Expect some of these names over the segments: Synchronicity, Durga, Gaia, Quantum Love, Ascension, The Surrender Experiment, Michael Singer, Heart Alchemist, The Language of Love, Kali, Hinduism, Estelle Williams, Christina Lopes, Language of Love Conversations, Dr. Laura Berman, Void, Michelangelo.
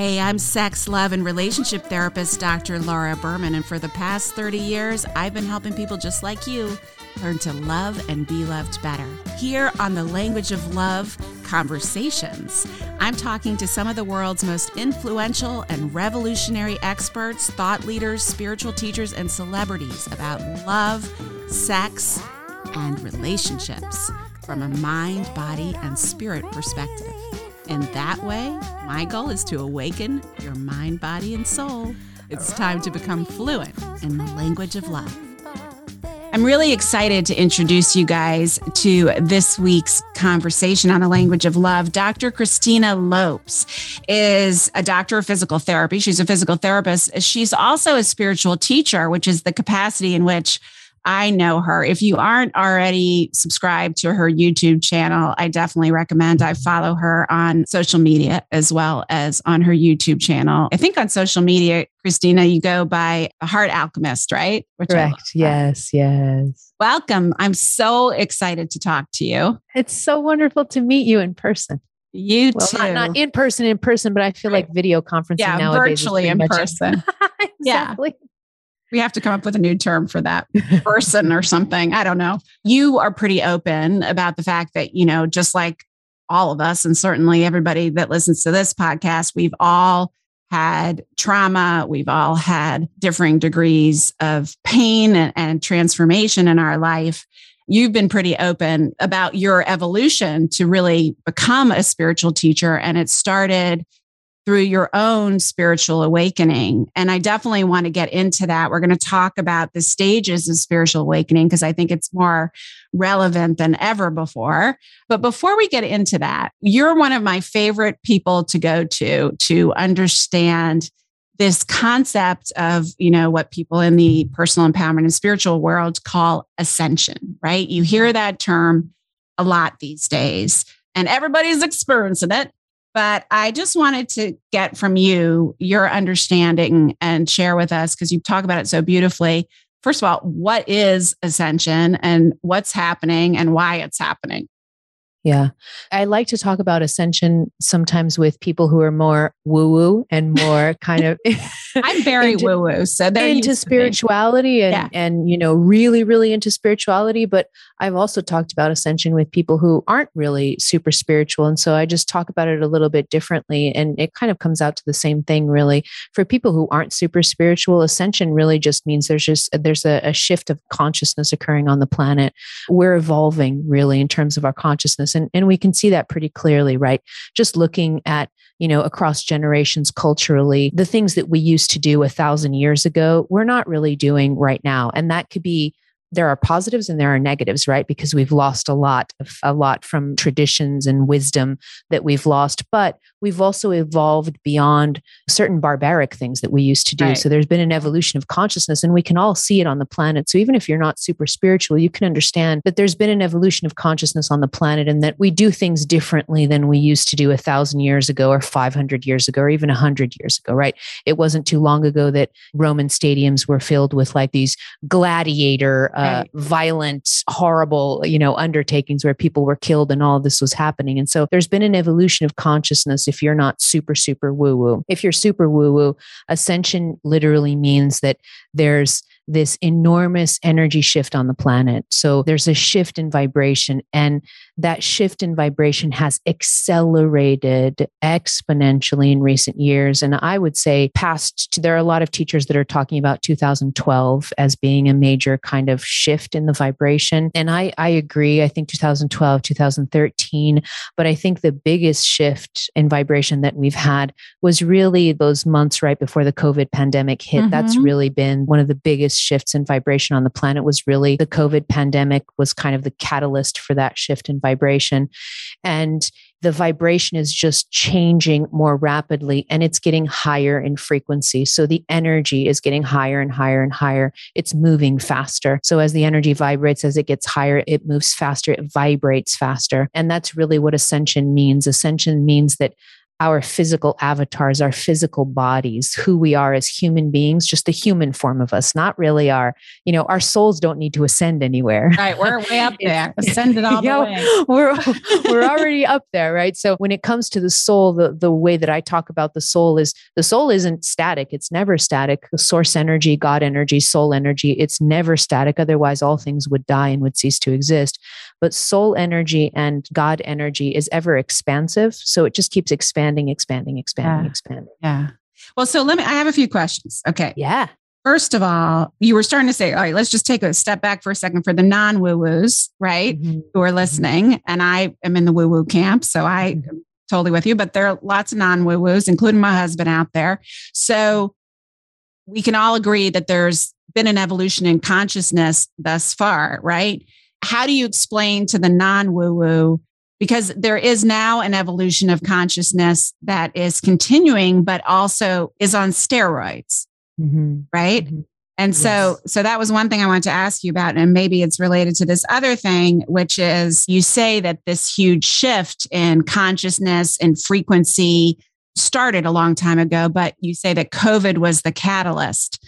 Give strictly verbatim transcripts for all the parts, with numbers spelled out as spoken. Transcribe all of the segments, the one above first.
Hey, I'm sex, love, and relationship therapist, Doctor Laura Berman, and for the past thirty years, I've been helping people just like you learn to love and be loved better. Here on the Language of Love Conversations, I'm talking to some of the world's most influential and revolutionary experts, thought leaders, spiritual teachers, and celebrities about love, sex, and relationships from a mind, body, and spirit perspective. And that way, my goal is to awaken your mind, body, and soul. It's time to become fluent in the language of love. I'm really excited to introduce you guys to this week's conversation on the language of love. Doctor Christina Lopes is a doctor of physical therapy. She's a physical therapist. She's also a spiritual teacher, which is the capacity in which I know her. If you aren't already subscribed to her YouTube channel, I definitely recommend. I follow her on social media as well as on her YouTube channel. I think on social media, Christina, you go by Heart Alchemist, right? Which Correct. Yes, yes. Welcome. I'm so excited to talk to you. It's so wonderful to meet you in person. You well, too. Not, not in person, in person, but I feel like video conferencing yeah, nowadays. Virtually is in person. Exactly. Yeah. We have to come up with a new term for that person or something. I don't know. You are pretty open about the fact that, you know, just like all of us, and certainly everybody that listens to this podcast, we've all had trauma. We've all had differing degrees of pain and, and transformation in our life. You've been pretty open about your evolution to really become a spiritual teacher. And it started through your own spiritual awakening. And I definitely want to get into that. We're going to talk about the stages of spiritual awakening because I think it's more relevant than ever before. But before we get into that, you're one of my favorite people to go to to understand this concept of, you know, what people in the personal empowerment and spiritual world call ascension, right? You hear that term a lot these days and everybody's experiencing it. But I just wanted to get from you your understanding and share with us, because you talk about it so beautifully. First of all, what is ascension and what's happening and why it's happening? Yeah. I like to talk about ascension sometimes with people who are more woo-woo and more kind of... I'm very into, woo-woo. So they're into spirituality and, yeah. and, you know, really, really into spirituality. But I've also talked about ascension with people who aren't really super spiritual. And so I just talk about it a little bit differently. And it kind of comes out to the same thing, really. For people who aren't super spiritual, ascension really just means there's just there's a, a shift of consciousness occurring on the planet. We're evolving, really, in terms of our consciousness. And, and we can see that pretty clearly, right? Just looking at, you know, across generations, culturally, the things that we used to do a thousand years ago, we're not really doing right now. And that could be, there are positives and there are negatives, right? Because we've lost a lot of, a lot from traditions and wisdom that we've lost, but we've also evolved beyond certain barbaric things that we used to do. Right. So there's been an evolution of consciousness and we can all see it on the planet. So even if you're not super spiritual, you can understand that there's been an evolution of consciousness on the planet and that we do things differently than we used to do a thousand years ago or five hundred years ago, or even a hundred years ago, right? It wasn't too long ago that Roman stadiums were filled with like these gladiator Uh, right. violent, horrible, you know, undertakings where people were killed and all this was happening. And so there's been an evolution of consciousness if you're not super, super woo-woo. If you're super woo-woo, ascension literally means that there's this enormous energy shift on the planet. So there's a shift in vibration, and that shift in vibration has accelerated exponentially in recent years. And I would say past, there are a lot of teachers that are talking about two thousand twelve as being a major kind of shift in the vibration. And I, I agree, I think two thousand twelve, two thousand thirteen, but I think the biggest shift in vibration that we've had was really those months right before the COVID pandemic hit. Mm-hmm. That's really been one of the biggest shifts in vibration on the planet. Was really the COVID pandemic was kind of the catalyst for that shift in vibration. And the vibration is just changing more rapidly and it's getting higher in frequency. So the energy is getting higher and higher and higher. It's moving faster. So as the energy vibrates, as it gets higher, it moves faster, it vibrates faster. And that's really what ascension means. Ascension means that our physical avatars, our physical bodies, who we are as human beings, just the human form of us, not really our, you know, our souls don't need to ascend anywhere. Right. We're way up there. Ascended all the way. We're, we're already up there, right? So when it comes to the soul, the, the way that I talk about the soul is the soul isn't static. It's never static. Source energy, God energy, soul energy, it's never static. Otherwise, all things would die and would cease to exist. But soul energy and God energy is ever expansive. So it just keeps expanding. Expanding, expanding, expanding, yeah. expanding. Yeah. Well, so let me, I have a few questions. Okay. Yeah. First of all, you were starting to say, all right, let's just take a step back for a second for the non-woo-woos, right? Mm-hmm. Who are listening. Mm-hmm. And I am in the woo-woo camp. So I am mm-hmm. totally with you, but there are lots of non-woo-woos, including my husband out there. So we can all agree that there's been an evolution in consciousness thus far, right? How do you explain to the non-woo-woo? Because there is now an evolution of consciousness that is continuing, but also is on steroids, mm-hmm. right? Mm-hmm. And yes. so, so that was one thing I wanted to ask you about. And maybe it's related to this other thing, which is you say that this huge shift in consciousness and frequency started a long time ago, but you say that COVID was the catalyst.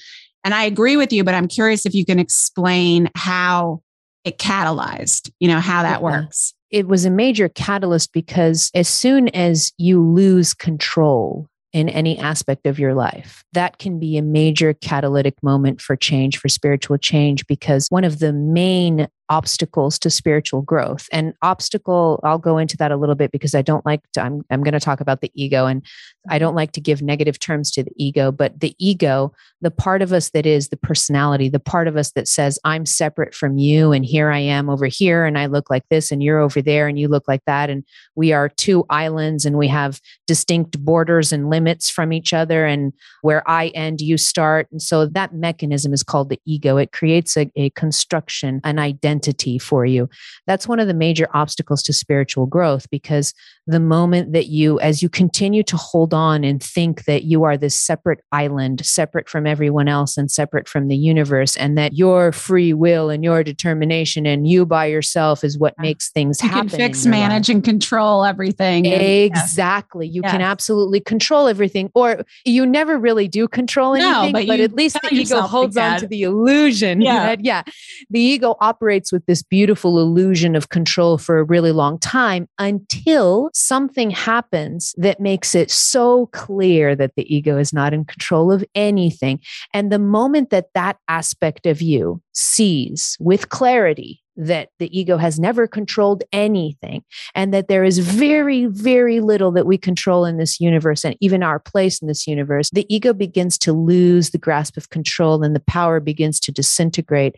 And I agree with you, but I'm curious if you can explain how it catalyzed, you know, how that okay. works. It was a major catalyst because as soon as you lose control in any aspect of your life, that can be a major catalytic moment for change, for spiritual change, because one of the main obstacles to spiritual growth and obstacle, I'll go into that a little bit because I don't like to, I'm, I'm going to talk about the ego, and I don't like to give negative terms to the ego, but the ego, the part of us that is the personality, the part of us that says, I'm separate from you. And here I am over here. And I look like this and you're over there and you look like that. And we are two islands and we have distinct borders and limits from each other, and where I end, you start. And so that mechanism is called the ego. It creates a, a construction, an identity for you. That's one of the major obstacles to spiritual growth, because the moment that you, as you continue to hold on and think that you are this separate island, separate from everyone else and separate from the universe, and that your free will and your determination and you by yourself is what makes things you happen. You can fix, manage, life. And control everything. Exactly. You yes. can absolutely control everything, or you never really do control anything, no, but, but at least the ego holds on to the illusion. Yeah. That, yeah. The ego operates with this beautiful illusion of control for a really long time, until something happens that makes it so clear that the ego is not in control of anything. And the moment that that aspect of you sees with clarity that the ego has never controlled anything, and that there is very, very little that we control in this universe, and even our place in this universe, the ego begins to lose the grasp of control and the power begins to disintegrate.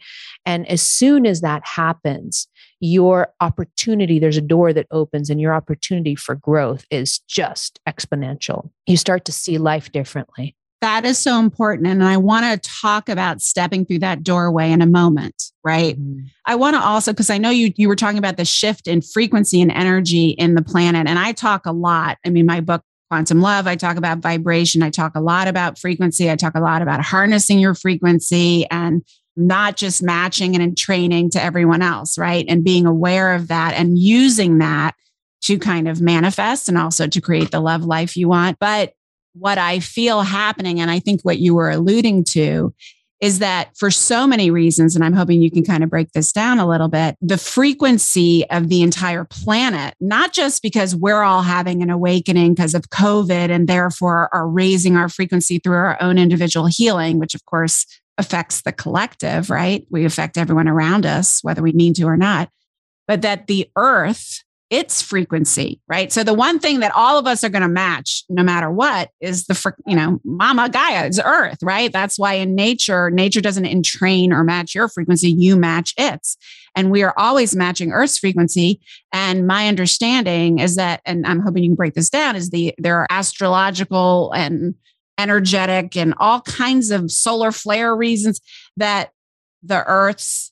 And as soon as that happens, your opportunity, there's a door that opens, and your opportunity for growth is just exponential. You start to see life differently. That is so important. And I want to talk about stepping through that doorway in a moment, right? Mm-hmm. I want to also, because I know you you were talking about the shift in frequency and energy in the planet. And I talk a lot. I mean, my book, Quantum Love, I talk about vibration. I talk a lot about frequency. I talk a lot about harnessing your frequency and not just matching and training to everyone else, right? And being aware of that and using that to kind of manifest and also to create the love life you want. But what I feel happening, and I think what you were alluding to, is that for so many reasons, and I'm hoping you can kind of break this down a little bit, the frequency of the entire planet, not just because we're all having an awakening because of COVID and therefore are raising our frequency through our own individual healing, which of course affects the collective, right? We affect everyone around us, whether we mean to or not, but that the earth, its frequency, right? So the one thing that all of us are going to match, no matter what, is the, fr- you know, Mama Gaia, it's Earth, right? That's why in nature, nature doesn't entrain or match your frequency, you match its. And we are always matching Earth's frequency. And my understanding is that, and I'm hoping you can break this down, is the there are astrological and energetic and all kinds of solar flare reasons that the Earth's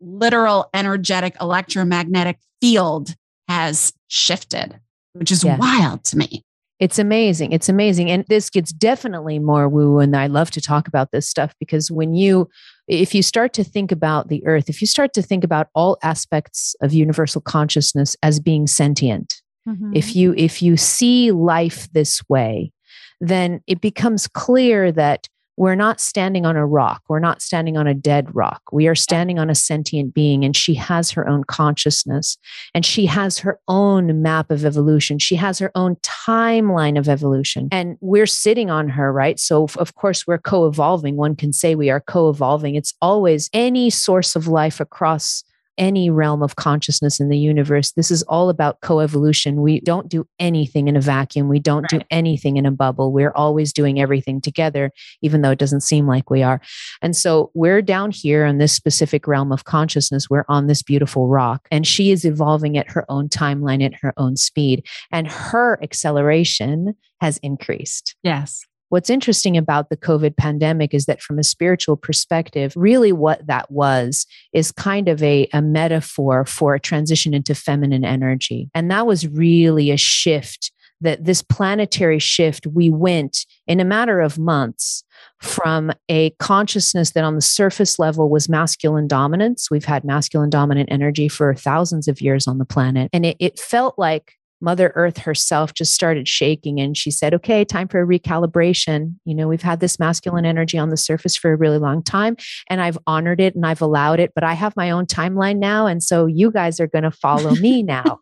literal energetic electromagnetic field has shifted, which is yes. wild to me. It's amazing. It's amazing. And this gets definitely more woo. And I love to talk about this stuff, because when you, if you start to think about the earth, if you start to think about all aspects of universal consciousness as being sentient, Mm-hmm. If you, if you see life this way, then it becomes clear that we're not standing on a rock. We're not standing on a dead rock. We are standing on a sentient being, and she has her own consciousness, and she has her own map of evolution. She has her own timeline of evolution, and we're sitting on her, right? So of course we're co-evolving. One can say we are co-evolving. It's always any source of life across any realm of consciousness in the universe. This is all about co-evolution. We don't do anything in a vacuum. We don't right. do anything in a bubble. We're always doing everything together, even though it doesn't seem like we are. And so we're down here in this specific realm of consciousness. We're on this beautiful rock, and she is evolving at her own timeline, at her own speed, and her acceleration has increased. Yes. What's interesting about the COVID pandemic is that from a spiritual perspective, really what that was is kind of a, a metaphor for a transition into feminine energy. And that was really a shift, that this planetary shift, we went in a matter of months from a consciousness that on the surface level was masculine dominance. We've had masculine dominant energy for thousands of years on the planet. And it, it felt like Mother Earth herself just started shaking, and she said, okay, time for a recalibration. You know, we've had this masculine energy on the surface for a really long time, and I've honored it and I've allowed it, but I have my own timeline now. And so you guys are going to follow me now.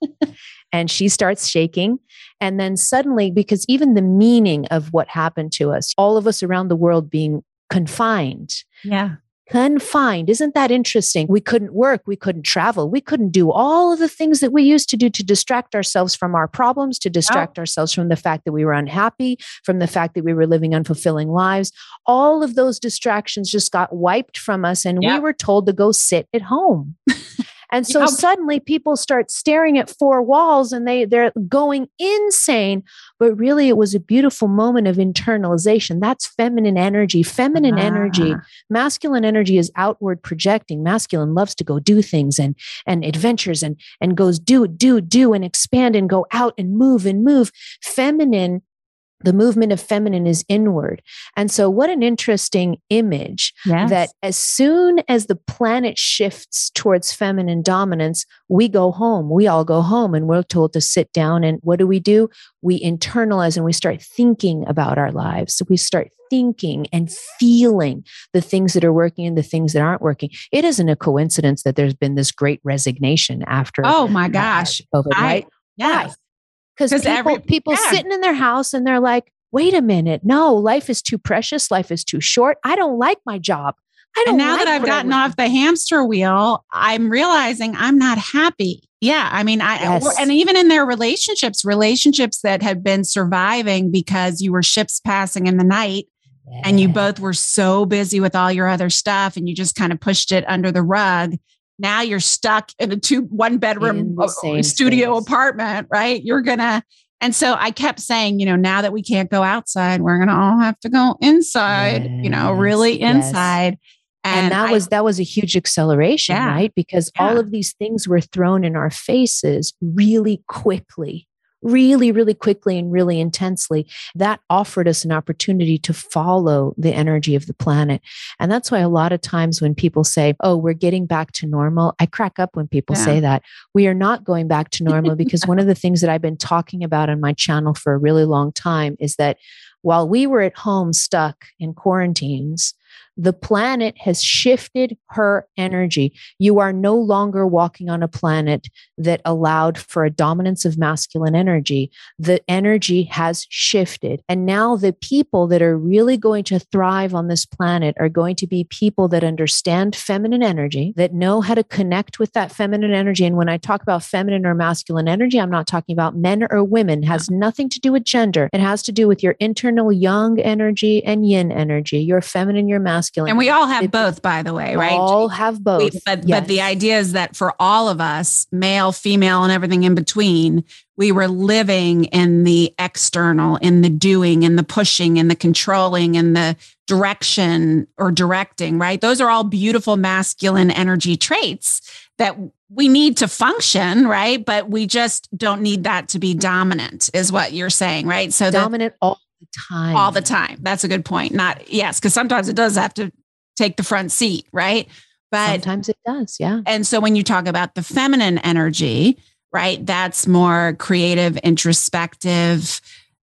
And she starts shaking. And then suddenly, because even the meaning of what happened to us, all of us around the world being confined. Yeah. Confined. Isn't that interesting? We couldn't work. We couldn't travel. We couldn't do all of the things that we used to do to distract ourselves from our problems, to distract oh. ourselves from the fact that we were unhappy, from the fact that we were living unfulfilling lives. All of those distractions just got wiped from us, and yep. we were told to go sit at home. And so yep. suddenly people start staring at four walls, and they, they're going insane. But really, it was a beautiful moment of internalization. That's feminine energy. Feminine ah. energy. Masculine energy is outward projecting. Masculine loves to go do things and and adventures and and goes do, do, do and expand and go out and move and move. Feminine, the movement of feminine is inward. And so what an interesting image yes. that as soon as the planet shifts towards feminine dominance, we go home, we all go home, and we're told to sit down. And what do we do? We internalize, and we start thinking about our lives. So we start thinking and feeling the things that are working and the things that aren't working. It isn't a coincidence that there's been this great resignation after. Oh my gosh. COVID, I, right? Yes. Why? Because people, every, people yeah. sitting in their house, and they're like, wait a minute. No, life is too precious. Life is too short. I don't like my job. I don't and now like that I've gotten off the hamster wheel, I'm realizing I'm not happy. Yeah. I mean, I, yes. and even in their relationships, relationships that had been surviving because you were ships passing in the night yeah. and you both were so busy with all your other stuff, and you just kind of pushed it under the rug. Now you're stuck in a two, one bedroom studio space. apartment, right? You're gonna, and so I kept saying, you know, now that we can't go outside, we're gonna all have to go inside, yes, you know, really inside. Yes. And, and that I, was, that was a huge acceleration, yeah, right? Because yeah. all of these things were thrown in our faces really quickly. really, really quickly and really intensely. That offered us an opportunity to follow the energy of the planet. And that's why a lot of times when people say, oh, we're getting back to normal, I crack up when people yeah. say that. We are not going back to normal, because one of the things that I've been talking about on my channel for a really long time is that while we were at home stuck in quarantines, the planet has shifted her energy. You are no longer walking on a planet that allowed for a dominance of masculine energy. The energy has shifted. And now the people that are really going to thrive on this planet are going to be people that understand feminine energy, that know how to connect with that feminine energy. And when I talk about feminine or masculine energy, I'm not talking about men or women. It has nothing to do with gender. It has to do with your internal yang energy and yin energy, your feminine, your masculine. And we all have it, both, by the way, right? All have both. We, but, yes. but the idea is that for all of us, male, female, and everything in between, we were living in the external, in the doing, in the pushing, in the controlling, in the direction or directing, right? Those are all beautiful masculine energy traits that we need to function, right? But we just don't need that to be dominant, is what you're saying, right? So dominant that, all time. All the time. That's a good point. Not yes, because sometimes it does have to take the front seat, right? But sometimes it does, yeah. And so when you talk about the feminine energy, right? That's more creative, introspective.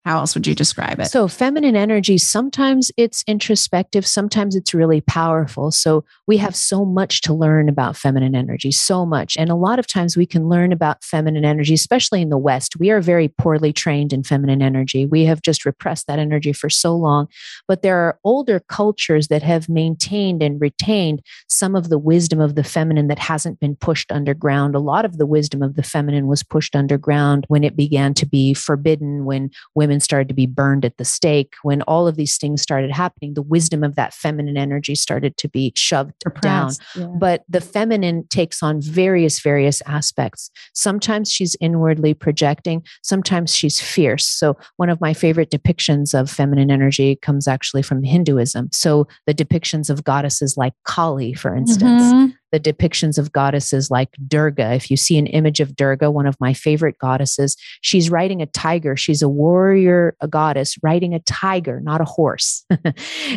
How else would you describe it? So feminine energy, sometimes it's introspective, sometimes it's really powerful. So we have so much to learn about feminine energy, so much. And a lot of times we can learn about feminine energy, especially in the West. We are very poorly trained in feminine energy. We have just repressed that energy for so long. But there are older cultures that have maintained and retained some of the wisdom of the feminine that hasn't been pushed underground. A lot of the wisdom of the feminine was pushed underground when it began to be forbidden, when women started to be burned at the stake, when all of these things started happening, the wisdom of that feminine energy started to be shoved Depressed, down. Yeah. But the feminine takes on various, various aspects. Sometimes she's inwardly projecting. Sometimes she's fierce. So one of my favorite depictions of feminine energy comes actually from Hinduism. So the depictions of goddesses like Kali, for instance, mm-hmm. the depictions of goddesses like Durga. If you see an image of Durga, one of my favorite goddesses, she's riding a tiger. She's a warrior, a goddess riding a tiger, not a horse. yeah.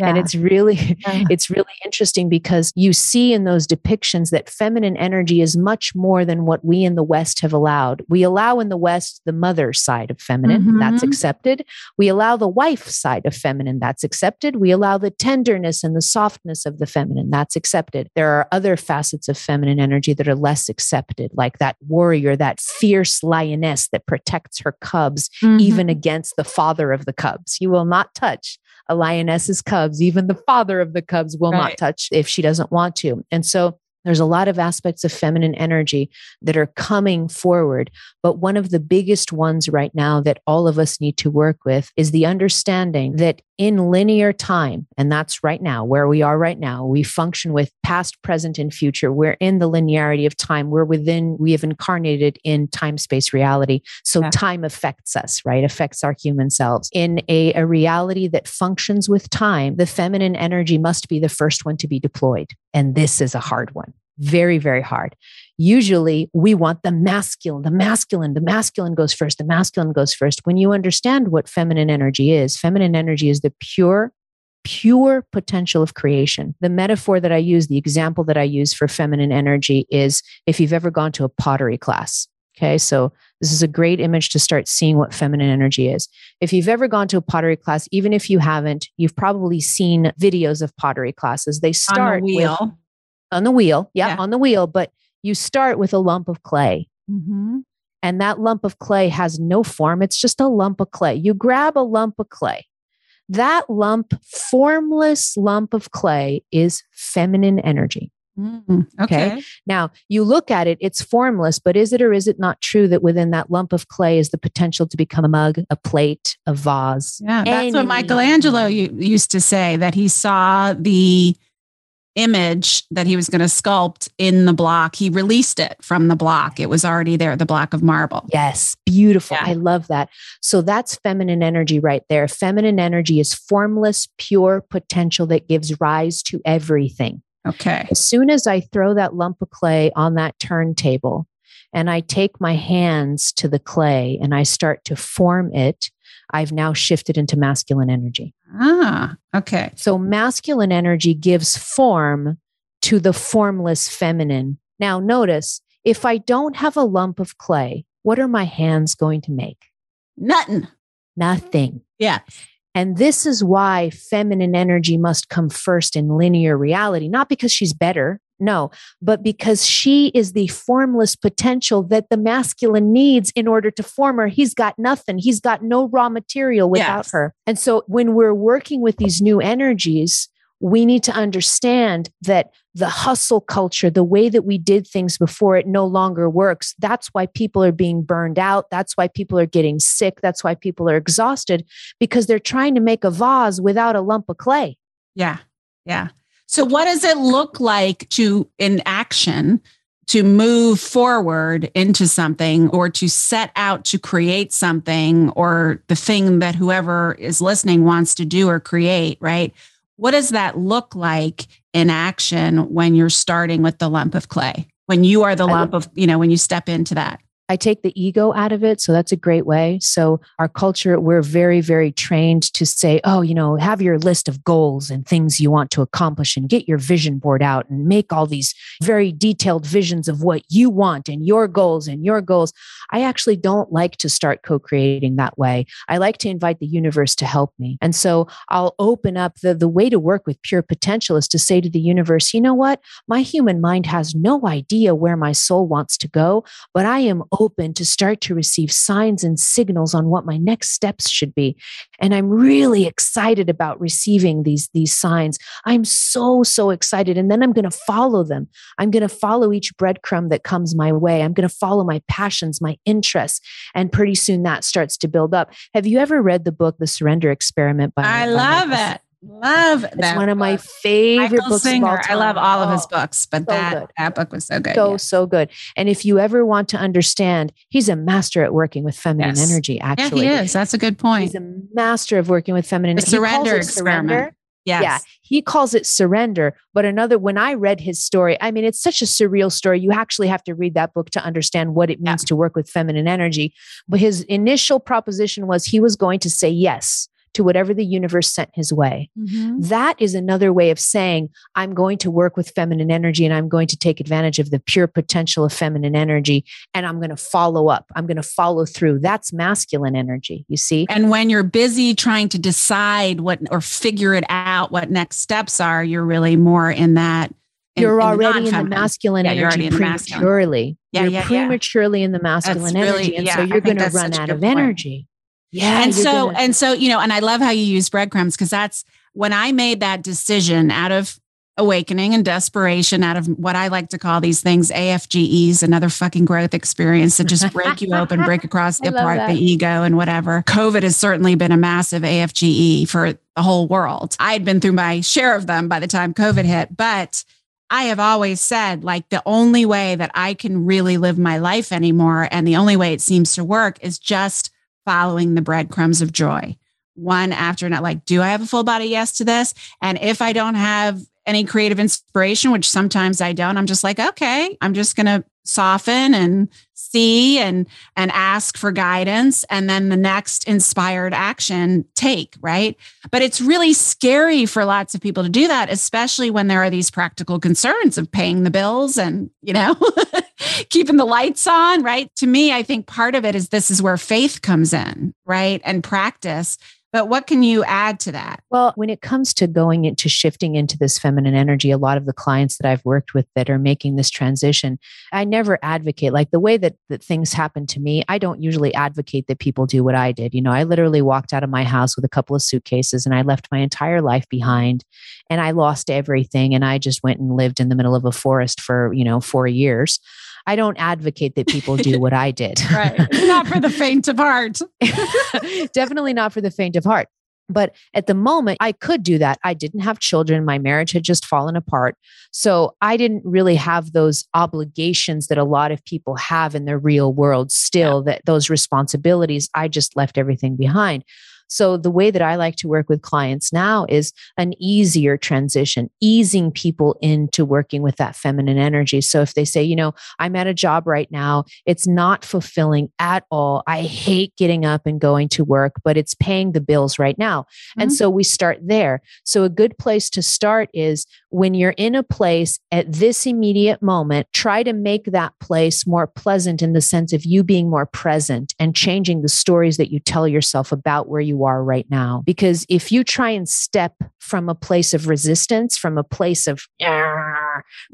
And it's really, yeah. it's really interesting because you see in those depictions that feminine energy is much more than what we in the West have allowed. We allow in the West the mother side of feminine, mm-hmm. that's accepted. We allow the wife side of feminine, that's accepted. We allow the tenderness and the softness of the feminine, that's accepted. There are other facets of feminine energy that are less accepted, like that warrior, that fierce lioness that protects her cubs, mm-hmm. even against the father of the cubs. You will not touch a lioness's cubs. Even the father of the cubs will right. not touch if she doesn't want to. And so there's a lot of aspects of feminine energy that are coming forward. But one of the biggest ones right now that all of us need to work with is the understanding that in linear time, and that's right now, where we are right now, we function with past, present, and future. We're in the linearity of time. We're within, we have incarnated in time-space reality. So yeah. time affects us, right? Affects our human selves. In a, a reality that functions with time, the feminine energy must be the first one to be deployed. And this is a hard one. Very, very hard. Usually we want the masculine, the masculine, the masculine goes first, the masculine goes first. When you understand what feminine energy is, feminine energy is the pure, pure potential of creation. The metaphor that I use, the example that I use for feminine energy is if you've ever gone to a pottery class. Okay. So this is a great image to start seeing what feminine energy is. If you've ever gone to a pottery class, even if you haven't, you've probably seen videos of pottery classes. They start on the wheel. With, on the wheel. Yeah, yeah. On the wheel. But you start with a lump of clay. Mm-hmm. And that lump of clay has no form. It's just a lump of clay. You grab a lump of clay. That lump, formless lump of clay is feminine energy. Mm-hmm. Okay. okay. Now you look at it, it's formless, but is it or is it not true that within that lump of clay is the potential to become a mug, a plate, a vase? Yeah. That's any- what Michelangelo used to say, that he saw the image that he was going to sculpt in the block. He released it from the block. It was already there, the block of marble. Yes. Beautiful. Yeah. I love that. So that's feminine energy right there. Feminine energy is formless, pure potential that gives rise to everything. Okay. As soon as I throw that lump of clay on that turntable and I take my hands to the clay and I start to form it, I've now shifted into masculine energy. Ah, okay. So masculine energy gives form to the formless feminine. Now notice, if I don't have a lump of clay, what are my hands going to make? Nothing. Nothing. Yeah. And this is why feminine energy must come first in linear reality, not because she's better, no, but because she is the formless potential that the masculine needs in order to form her. He's got nothing. He's got no raw material without yes. her. And so when we're working with these new energies, we need to understand that the hustle culture, the way that we did things before, it no longer works. That's why people are being burned out. That's why people are getting sick. That's why people are exhausted, because they're trying to make a vase without a lump of clay. Yeah. Yeah. So what does it look like to, in action, to move forward into something, or to set out to create something, or the thing that whoever is listening wants to do or create, right? What does that look like in action when you're starting with the lump of clay? When you are the lump of, you know, when you step into that? I take the ego out of it. So that's a great way. So our culture, we're very, very trained to say, oh, you know, have your list of goals and things you want to accomplish and get your vision board out and make all these very detailed visions of what you want and your goals and your goals. I actually don't like to start co-creating that way. I like to invite the universe to help me. And so I'll open up the, the way to work with pure potential is to say to the universe, you know what? My human mind has no idea where my soul wants to go, but I am open to start to receive signs and signals on what my next steps should be. And I'm really excited about receiving these, these signs. I'm so, so excited. And then I'm going to follow them. I'm going to follow each breadcrumb that comes my way. I'm going to follow my passions, my interests. And pretty soon that starts to build up. Have you ever read the book, The Surrender Experiment? By I by love Michael it. Love it's that. It's one of book. my favorite Michael books Singer. Of all time. I love all of his books, but so that, good. that book was so good. So, yeah. so good. And if you ever want to understand, he's a master at working with feminine yes. energy, actually. Yeah, he is. That's a good point. He's a master of working with feminine energy. The surrender experiment. Surrender. Yes. Yeah. He calls it surrender. But another, when I read his story, I mean, it's such a surreal story. You actually have to read that book to understand what it means yeah. to work with feminine energy. But his initial proposition was he was going to say yes to whatever the universe sent his way. Mm-hmm. That is another way of saying, I'm going to work with feminine energy and I'm going to take advantage of the pure potential of feminine energy. And I'm going to follow up. I'm going to follow through. That's masculine energy, you see? And when you're busy trying to decide what, or figure it out, what next steps are, you're really more in that. In, you're already in the, in the masculine yeah, energy in prematurely. Yeah, you're yeah, prematurely yeah. in the masculine that's energy. Really, and yeah, so you're going to run out of point. energy. Yeah. And so, gonna- and so, you know, and I love how you use breadcrumbs, because that's when I made that decision out of awakening and desperation, out of what I like to call these things, A F G Es, another fucking growth experience that just break you open, break across the part, the ego and whatever. COVID has certainly been a massive A F G E for the whole world. I had been through my share of them by the time COVID hit, but I have always said, like, the only way that I can really live my life anymore, and the only way it seems to work, is just following the breadcrumbs of joy, one after another. Like, do I have a full body yes to this? And if I don't have any creative inspiration, which sometimes I don't, I'm just like, okay, I'm just going to soften and see and, and ask for guidance. And then the next inspired action take, right? But it's really scary for lots of people to do that, especially when there are these practical concerns of paying the bills and, you know, keeping the lights on, right? To me, I think part of it is this is where faith comes in, right? And practice. But what can you add to that? Well, when it comes to going into shifting into this feminine energy, a lot of the clients that I've worked with that are making this transition, I never advocate, like the way that, that things happen to me, I don't usually advocate that people do what I did. You know, I literally walked out of my house with a couple of suitcases and I left my entire life behind and I lost everything. And I just went and lived in the middle of a forest for, you know, four years. I don't advocate that people do what I did. Right. Not for the faint of heart. Definitely not for the faint of heart. But at the moment, I could do that. I didn't have children. My marriage had just fallen apart. So I didn't really have those obligations that a lot of people have in the real world still, yeah. that those responsibilities, I just left everything behind. So the way that I like to work with clients now is an easier transition, easing people into working with that feminine energy. So if they say, you know, I'm at a job right now, it's not fulfilling at all. I hate getting up and going to work, but it's paying the bills right now. Mm-hmm. And so we start there. So a good place to start is when you're in a place at this immediate moment, try to make that place more pleasant in the sense of you being more present and changing the stories that you tell yourself about where you are right now. Because if you try and step from a place of resistance, from a place of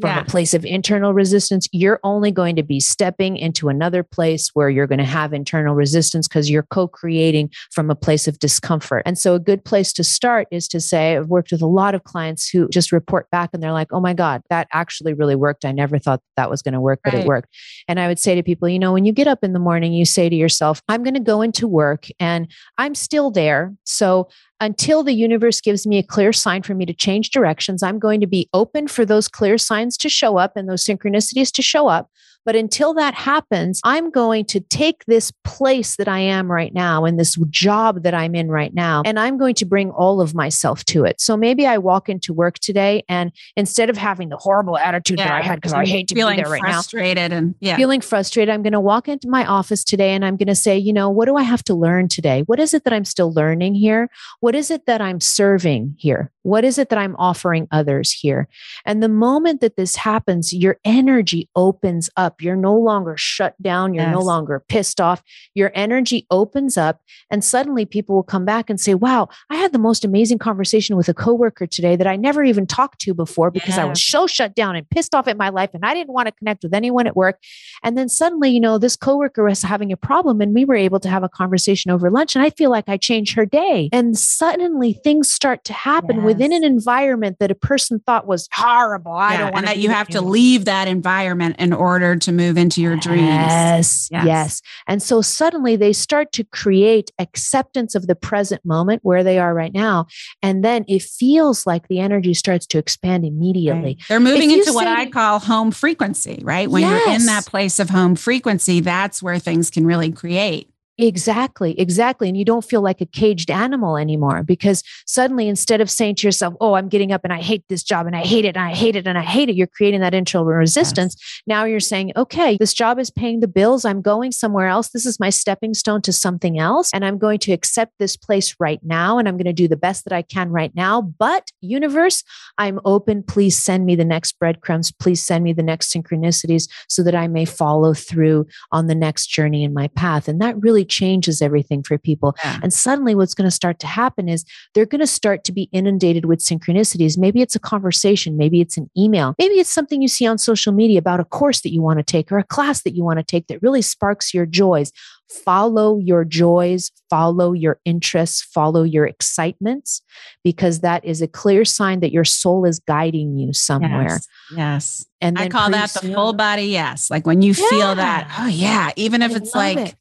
from yeah. a place of internal resistance, you're only going to be stepping into another place where you're going to have internal resistance, because you're co-creating from a place of discomfort. And so a good place to start is to say, I've worked with a lot of clients who just report back and they're like, oh my God, that actually really worked. I never thought that was going to work, but right. it worked. And I would say to people, you know, when you get up in the morning, you say to yourself, I'm going to go into work and I'm still there. So until the universe gives me a clear sign for me to change directions, I'm going to be open for those clear signs to show up and those synchronicities to show up. But until that happens, I'm going to take this place that I am right now and this job that I'm in right now, and I'm going to bring all of myself to it. So maybe I walk into work today, and instead of having the horrible attitude yeah, that I had because I hate to be there right now, feeling frustrated and yeah. feeling frustrated, I'm going to walk into my office today and I'm going to say, you know, what do I have to learn today? What is it that I'm still learning here? What is it that I'm serving here? What is it that I'm offering others here? And the moment that this happens, your energy opens up. You're no longer shut down. You're yes. no longer pissed off. Your energy opens up, and suddenly people will come back and say, wow, I had the most amazing conversation with a coworker today that I never even talked to before because yeah. I was so shut down and pissed off at my life and I didn't want to connect with anyone at work. And then suddenly, you know, this coworker was having a problem and we were able to have a conversation over lunch and I feel like I changed her day. And suddenly things start to happen yes. within an environment that a person thought was horrible. I yeah, don't want that. You have to leave that environment in order to move into your dreams. Yes, yes. Yes. And so suddenly they start to create acceptance of the present moment where they are right now. And then it feels like the energy starts to expand immediately. Right. They're moving into what I call home frequency, right? When yes. you're in that place of home frequency, that's where things can really create. Exactly, exactly. And you don't feel like a caged animal anymore because suddenly instead of saying to yourself, oh, I'm getting up and I hate this job and I hate it and I hate it and I hate it, you're creating that internal resistance. Yes. Now you're saying, okay, this job is paying the bills. I'm going somewhere else. This is my stepping stone to something else. And I'm going to accept this place right now. And I'm going to do the best that I can right now. But universe, I'm open. Please send me the next breadcrumbs. Please send me the next synchronicities so that I may follow through on the next journey in my path. And that really changes everything for people. Yeah. And suddenly what's going to start to happen is they're going to start to be inundated with synchronicities. Maybe it's a conversation. Maybe it's an email. Maybe it's something you see on social media about a course that you want to take or a class that you want to take that really sparks your joys. Follow your joys, follow your interests, follow your excitements, because that is a clear sign that your soul is guiding you somewhere. Yes. Yes. And I call that soon, the full body. Yes. Like when you yeah. feel that, oh yeah. Even if I it's like, it.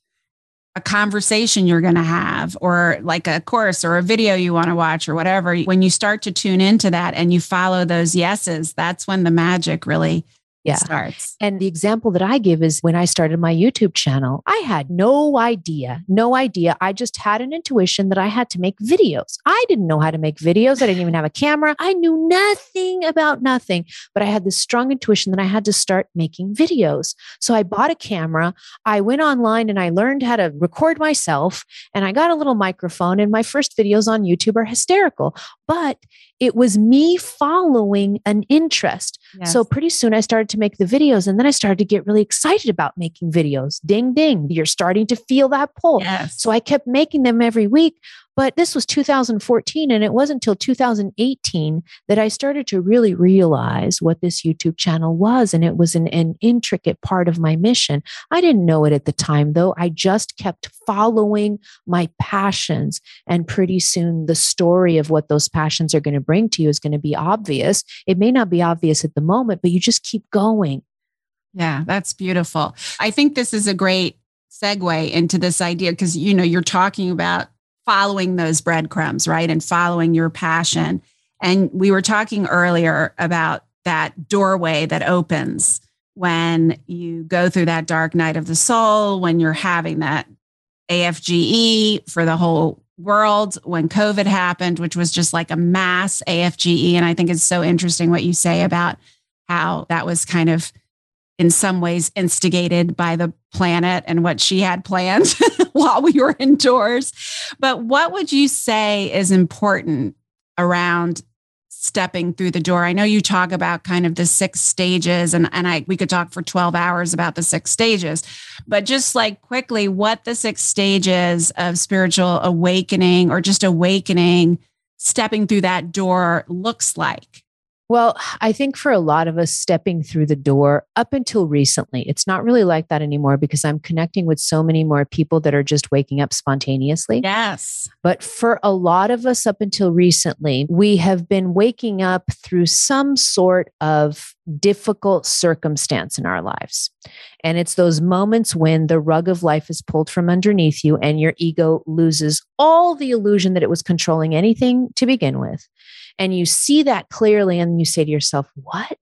a conversation you're going to have, or like a course or a video you want to watch or whatever. When you start to tune into that and you follow those yeses, that's when the magic really yeah. starts. And the example that I give is when I started my YouTube channel, I had no idea, no idea. I just had an intuition that I had to make videos. I didn't know how to make videos. I didn't even have a camera. I knew nothing about nothing, but I had this strong intuition that I had to start making videos. So I bought a camera. I went online and I learned how to record myself, and I got a little microphone, and my first videos on YouTube are hysterical, but it was me following an interest. Yes. So pretty soon I started to make the videos, and then I started to get really excited about making videos. Ding, ding. You're starting to feel that pull. Yes. So I kept making them every week. But this was two thousand fourteen, and it wasn't until two thousand eighteen that I started to really realize what this YouTube channel was. And it was an, an intricate part of my mission. I didn't know it at the time, though. I just kept following my passions. And pretty soon, the story of what those passions are going to bring to you is going to be obvious. It may not be obvious at the moment, but you just keep going. Yeah, that's beautiful. I think this is a great segue into this idea because, you know, you're talking about following those breadcrumbs, right? And following your passion. And we were talking earlier about that doorway that opens when you go through that dark night of the soul, when you're having that A F G E for the whole world, when COVID happened, which was just like a mass A F G E. And I think it's so interesting what you say about how that was kind of in some ways instigated by the planet and what she had planned while we were indoors. But what would you say is important around stepping through the door? I know you talk about kind of the six stages, and, and I we could talk for twelve hours about the six stages, but just like quickly what the six stages of spiritual awakening or just awakening, stepping through that door looks like. Well, I think for a lot of us, stepping through the door up until recently, it's not really like that anymore because I'm connecting with so many more people that are just waking up spontaneously. Yes. But for a lot of us up until recently, we have been waking up through some sort of difficult circumstance in our lives. And it's those moments when the rug of life is pulled from underneath you and your ego loses all the illusion that it was controlling anything to begin with. And you see that clearly and you say to yourself, what?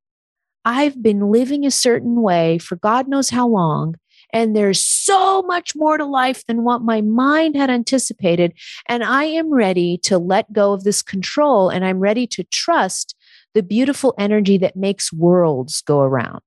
I've been living a certain way for God knows how long, and there's so much more to life than what my mind had anticipated. And I am ready to let go of this control, and I'm ready to trust the beautiful energy that makes worlds go around.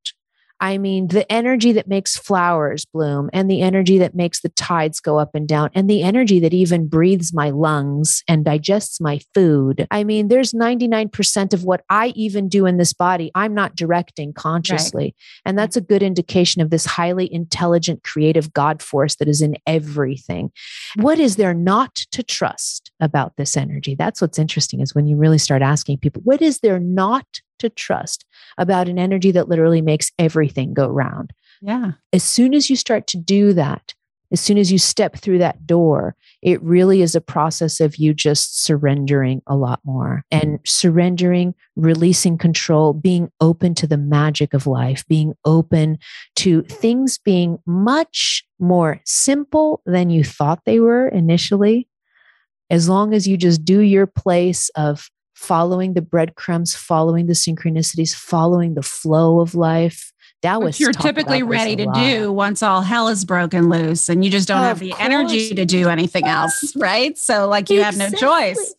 I mean, the energy that makes flowers bloom, and the energy that makes the tides go up and down, and the energy that even breathes my lungs and digests my food. I mean, there's ninety-nine percent of what I even do in this body, I'm not directing consciously. Right. And that's a good indication of this highly intelligent, creative God force that is in everything. What is there not to trust about this energy? That's what's interesting, is when you really start asking people, what is there not to trust about an energy that literally makes everything go round? Yeah. As soon as you start to do that, as soon as you step through that door, it really is a process of you just surrendering a lot more, and surrendering, releasing control, being open to the magic of life, being open to things being much more simple than you thought they were initially. As long as you just do your place of following the breadcrumbs, following the synchronicities, following the flow of life. That was you're typically ready to do once all hell is broken loose, and you just don't have the energy to do anything else, right? So like you have no choice.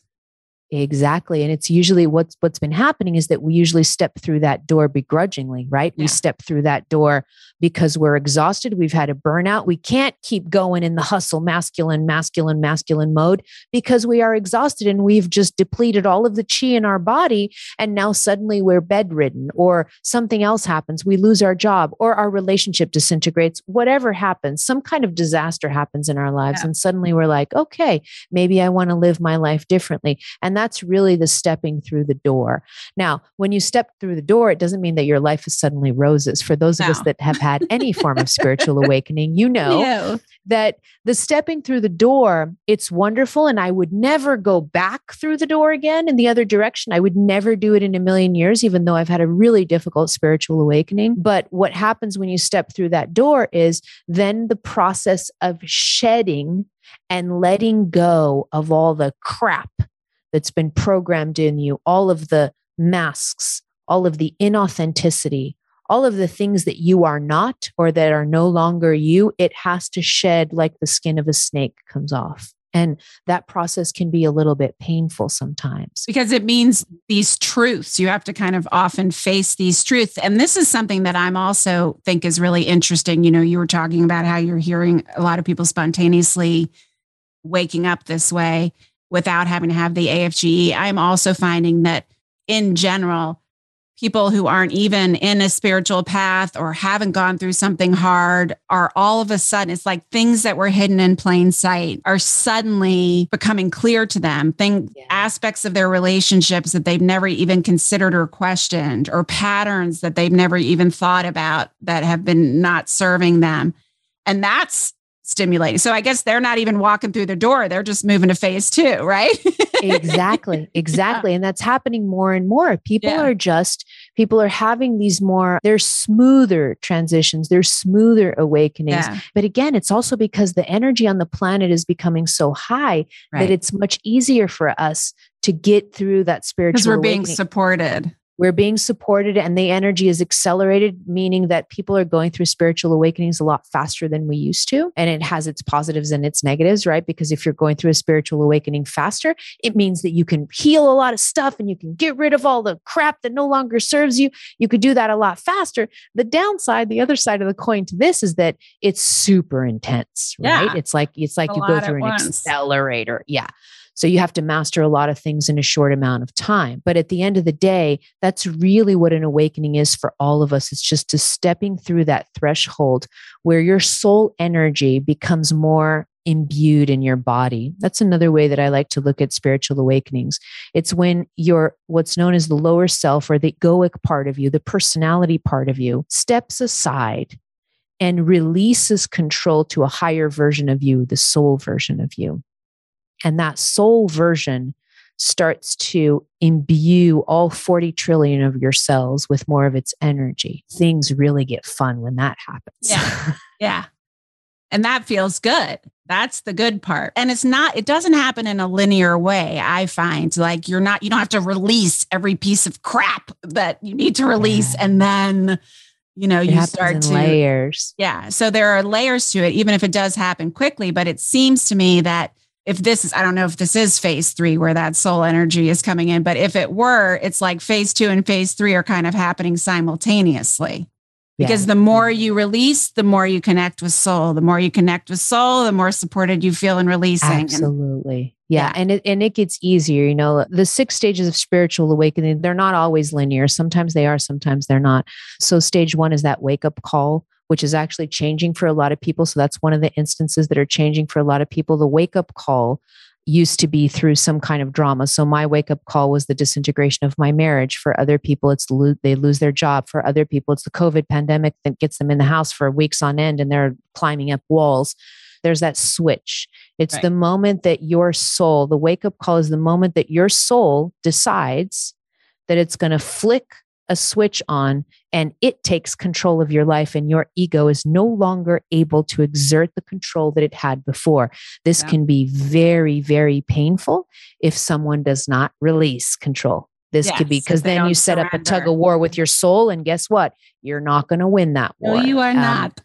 Exactly. And it's usually what's, what's been happening is that we usually step through that door begrudgingly, right? Yeah. We step through that door because we're exhausted. We've had a burnout. We can't keep going in the hustle, masculine, masculine, masculine mode, because we are exhausted and we've just depleted all of the chi in our body. And now suddenly we're bedridden, or something else happens. We lose our job, or our relationship disintegrates, whatever happens, some kind of disaster happens in our lives. Yeah. And suddenly we're like, okay, maybe I want to live my life differently. And that's really the stepping through the door. Now, when you step through the door, it doesn't mean that your life is suddenly roses. For those of no. us that have had any form of spiritual awakening, you know no. that the stepping through the door, it's wonderful. And I would never go back through the door again in the other direction. I would never do it in a million years, even though I've had a really difficult spiritual awakening. But what happens when you step through that door is then the process of shedding and letting go of all the crap that's been programmed in you, all of the masks, all of the inauthenticity, all of the things that you are not, or that are no longer you. It has to shed like the skin of a snake comes off. And that process can be a little bit painful sometimes. Because it means these truths, you have to kind of often face these truths. And this is something that I'm also think is really interesting. You know, you were talking about how you're hearing a lot of people spontaneously waking up this way without having to have the A F G E. I'm also finding that in general, people who aren't even in a spiritual path or haven't gone through something hard are all of a sudden, it's like things that were hidden in plain sight are suddenly becoming clear to them. Things, yeah. aspects of their relationships that they've never even considered or questioned, or patterns that they've never even thought about that have been not serving them. And that's stimulating. So I guess they're not even walking through the door. They're just moving to phase two, right? Exactly. Exactly. Yeah. And that's happening more and more. People yeah. are just, people are having these more, they're smoother transitions. They're smoother awakenings. Yeah. But again, it's also because the energy on the planet is becoming so high right. that it's much easier for us to get through that spiritual Because we're being awakening. supported. We're being supported, and the energy is accelerated, meaning that people are going through spiritual awakenings a lot faster than we used to. And it has its positives and its negatives, right? Because if you're going through a spiritual awakening faster, it means that you can heal a lot of stuff, and you can get rid of all the crap that no longer serves you. You could do that a lot faster. The downside, the other side of the coin to this, is that it's super intense, right? Yeah. It's like, it's like a you go through an once. accelerator. Yeah. So you have to master a lot of things in a short amount of time. But at the end of the day, that's really what an awakening is for all of us. It's just to stepping through that threshold where your soul energy becomes more imbued in your body. That's another way that I like to look at spiritual awakenings. It's when your, what's known as the lower self, or the egoic part of you, the personality part of you, steps aside and releases control to a higher version of you, the soul version of you. And that soul version starts to imbue all forty trillion of your cells with more of its energy. Things really get fun when that happens. Yeah. Yeah. And that feels good. That's the good part. And it's not, it doesn't happen in a linear way. I find like you're not, you don't have to release every piece of crap that you need to release. Yeah. And then, you know, it you start to layers. Yeah. So there are layers to it, even if it does happen quickly. But it seems to me that if this is, I don't know if this is phase three where that soul energy is coming in, but if it were, it's like phase two and phase three are kind of happening simultaneously. Because yeah. the more you release, the more you connect with soul. The more you connect with soul, the more supported you feel in releasing. Absolutely. Yeah. yeah. And it, and it gets easier. You know, the six stages of spiritual awakening, they're not always linear. Sometimes they are, sometimes they're not. So stage one is that wake up call, which is actually changing for a lot of people. So that's one of the instances that are changing for a lot of people. The wake up call used to be through some kind of drama. So my wake up call was the disintegration of my marriage. For other people, it's lo- they lose their job. For other people, it's the COVID pandemic that gets them in the house for weeks on end and they're climbing up walls. There's that switch. It's right. The moment that your soul, the wake up call is the moment that your soul decides that it's going to flick a switch on and it takes control of your life, and your ego is no longer able to exert the control that it had before. This yeah. can be very, very painful if someone does not release control. This yes, could be because then you set surrender. up a tug of war with your soul, and guess what? You're not going to win that war. No, you are um, not.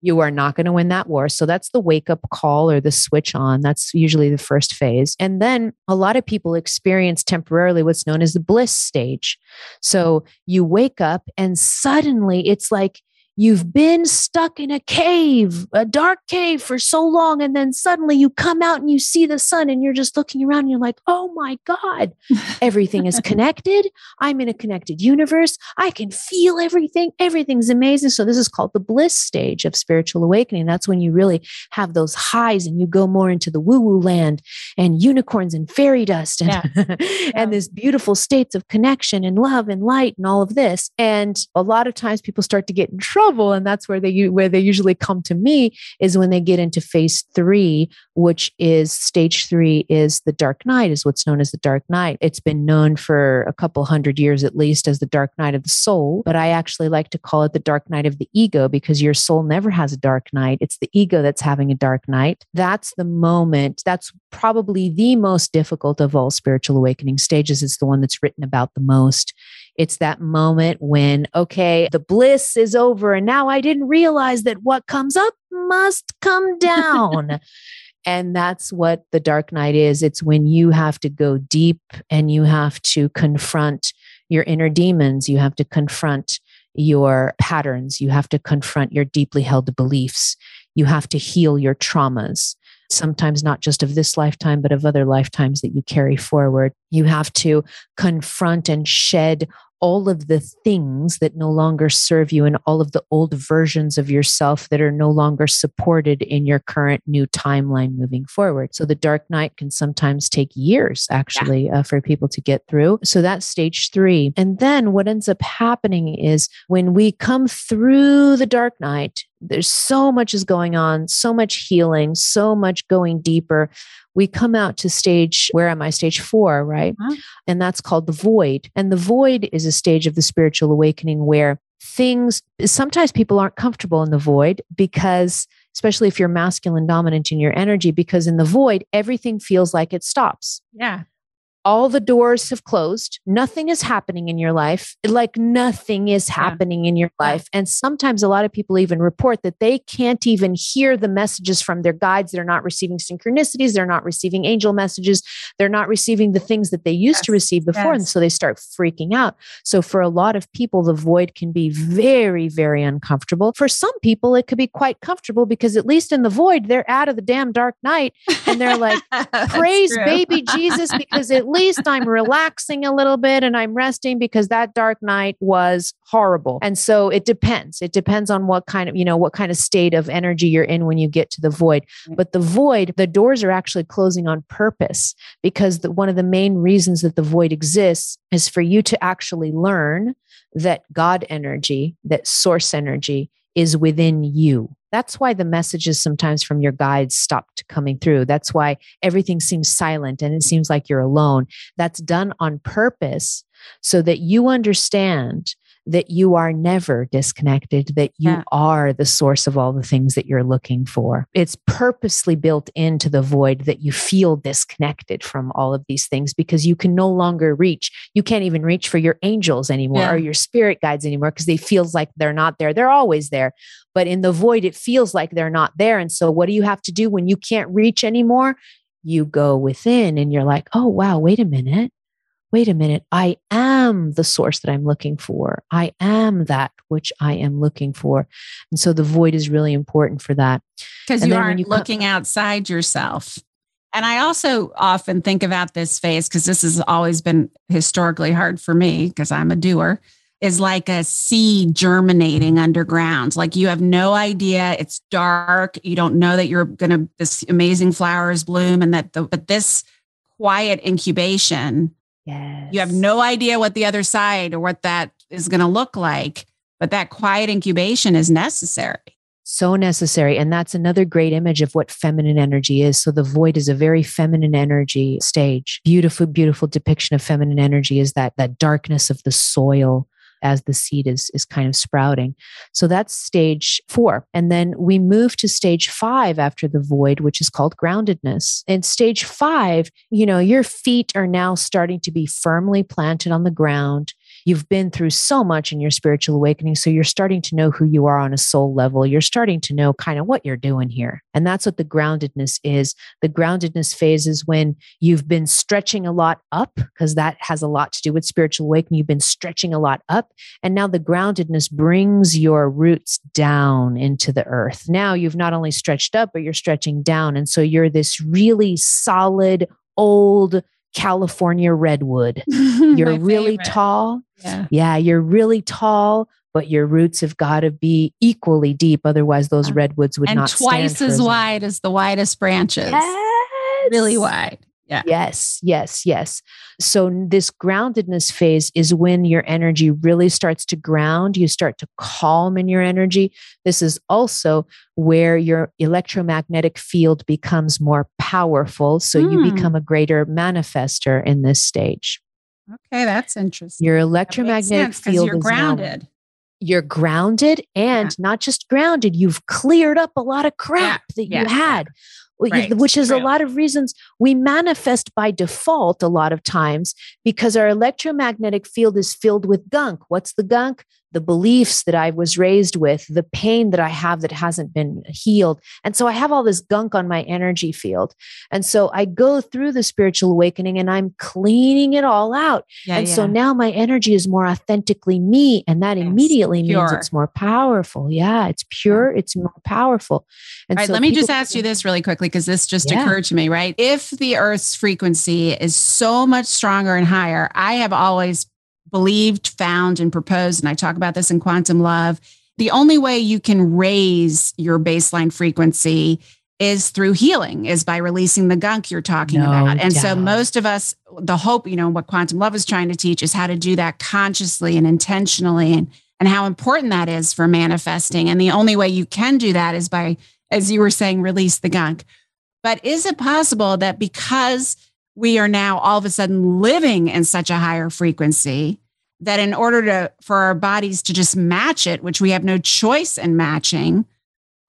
You are not going to win that war. So that's the wake up call or the switch on. That's usually the first phase. And then a lot of people experience temporarily what's known as the bliss stage. So you wake up and suddenly it's like you've been stuck in a cave, a dark cave for so long. And then suddenly you come out and you see the sun and you're just looking around and you're like, oh my God, everything is connected. I'm in a connected universe. I can feel everything. Everything's amazing. So this is called the bliss stage of spiritual awakening. That's when you really have those highs and you go more into the woo-woo land and unicorns and fairy dust and, yeah. yeah. and this beautiful states of connection and love and light and all of this. And a lot of times people start to get in trouble. And that's where they where they usually come to me is when they get into phase three, which is stage three is the dark night, is what's known as the dark night. It's been known for a couple hundred years at least as the dark night of the soul. But I actually like to call it the dark night of the ego, because your soul never has a dark night. It's the ego that's having a dark night. That's the moment. That's probably the most difficult of all spiritual awakening stages. It's the one that's written about the most. It's that moment when, okay, the bliss is over and now I didn't realize that what comes up must come down. And that's what the dark night is. It's when you have to go deep and you have to confront your inner demons. You have to confront your patterns. You have to confront your deeply held beliefs. You have to heal your traumas. Sometimes not just of this lifetime, but of other lifetimes that you carry forward. You have to confront and shed all of the things that no longer serve you and all of the old versions of yourself that are no longer supported in your current new timeline moving forward. So the dark night can sometimes take years actually yeah. uh, for people to get through. So that's stage three. And then what ends up happening is when we come through the dark night, there's so much is going on, so much healing, so much going deeper. We come out to stage, where am I? Stage four, right? Huh? And that's called the void. And the void is a stage of the spiritual awakening where things, sometimes people aren't comfortable in the void because, especially if you're masculine dominant in your energy, because in the void, everything feels like it stops. Yeah. All the doors have closed. Nothing is happening in your life. Like nothing is happening yeah. in your life. And sometimes a lot of people even report that they can't even hear the messages from their guides. They're not receiving synchronicities. They're not receiving angel messages. They're not receiving the things that they used yes. to receive before. Yes. And so they start freaking out. So for a lot of people, the void can be very, very uncomfortable. For some people, it could be quite comfortable because at least in the void, they're out of the damn dark night and they're like, praise true. baby Jesus, because at least At least I'm relaxing a little bit and I'm resting because that dark night was horrible. And so it depends. It depends on what kind of, you know, what kind of state of energy you're in when you get to the void. But the void, the doors are actually closing on purpose, because the, one of the main reasons that the void exists is for you to actually learn that God energy, that source energy is within you. That's why the messages sometimes from your guides stopped coming through. That's why everything seems silent and it seems like you're alone. That's done on purpose so that you understand that you are never disconnected, that you yeah. are the source of all the things that you're looking for. It's purposely built into the void that you feel disconnected from all of these things because you can no longer reach. You can't even reach for your angels anymore yeah. or your spirit guides anymore because they feels like they're not there. They're always there. But in the void, it feels like they're not there. And so what do you have to do when you can't reach anymore? You go within and you're like, oh, wow, wait a minute. Wait a minute, I am the source that I'm looking for. I am that which I am looking for. And so the void is really important for that. Because you aren't you looking come- outside yourself. And I also often think about this phase, because this has always been historically hard for me, because I'm a doer, is like a seed germinating underground. Like you have no idea, it's dark. You don't know that you're going to, this amazing flowers bloom and that, the, but this quiet incubation. Yes. You have no idea what the other side or what that is going to look like, but that quiet incubation is necessary. So necessary. And that's another great image of what feminine energy is. So the void is a very feminine energy stage. Beautiful, beautiful depiction of feminine energy is that, that darkness of the soil as the seed is, is kind of sprouting. So that's stage four. And then we move to stage five after the void, which is called groundedness. In stage five, you know, your feet are now starting to be firmly planted on the ground. You've been through so much in your spiritual awakening. So you're starting to know who you are on a soul level. You're starting to know kind of what you're doing here. And that's what the groundedness is. The groundedness phase is when you've been stretching a lot up, because that has a lot to do with spiritual awakening. You've been stretching a lot up. And now the groundedness brings your roots down into the earth. Now you've not only stretched up, but you're stretching down. And so you're this really solid, old California redwood. You're really favorite. tall. Yeah. yeah, you're really tall, but your roots have got to be equally deep. Otherwise, those redwoods would and not stand. And twice as wide as the widest branches. Yes. Really wide. Yeah. Yes, yes, yes. So this groundedness phase is when your energy really starts to ground. You start to calm in your energy. This is also where your electromagnetic field becomes more powerful. So hmm. you become a greater manifester in this stage. Okay, that's interesting. Your electromagnetic sense, field you're is grounded. Now, you're grounded and yeah. not just grounded. You've cleared up a lot of crap yeah. that yeah. you had. Right. Which is True. a lot of reasons we manifest by default a lot of times because our electromagnetic field is filled with gunk. What's the gunk? The beliefs that I was raised with, the pain that I have that hasn't been healed. And so I have all this gunk on my energy field. And so I go through the spiritual awakening and I'm cleaning it all out. Yeah, and yeah. so now my energy is more authentically me. And that yes. immediately pure. means it's more powerful. Yeah, it's pure. Yeah. It's more powerful. And all so right, let me just ask you this really quickly, because this just yeah. occurred to me, right? If the Earth's frequency is so much stronger and higher, I have always believed, found, and proposed, and I talk about this in Quantum Love, the only way you can raise your baseline frequency is through healing, is by releasing the gunk you're talking no about. And doubt. so most of us, the hope, you know, what Quantum Love is trying to teach is how to do that consciously and intentionally, and, and how important that is for manifesting. And the only way you can do that is by, as you were saying, release the gunk. But is it possible that because we are now all of a sudden living in such a higher frequency that in order to, for our bodies to just match it, which we have no choice in matching,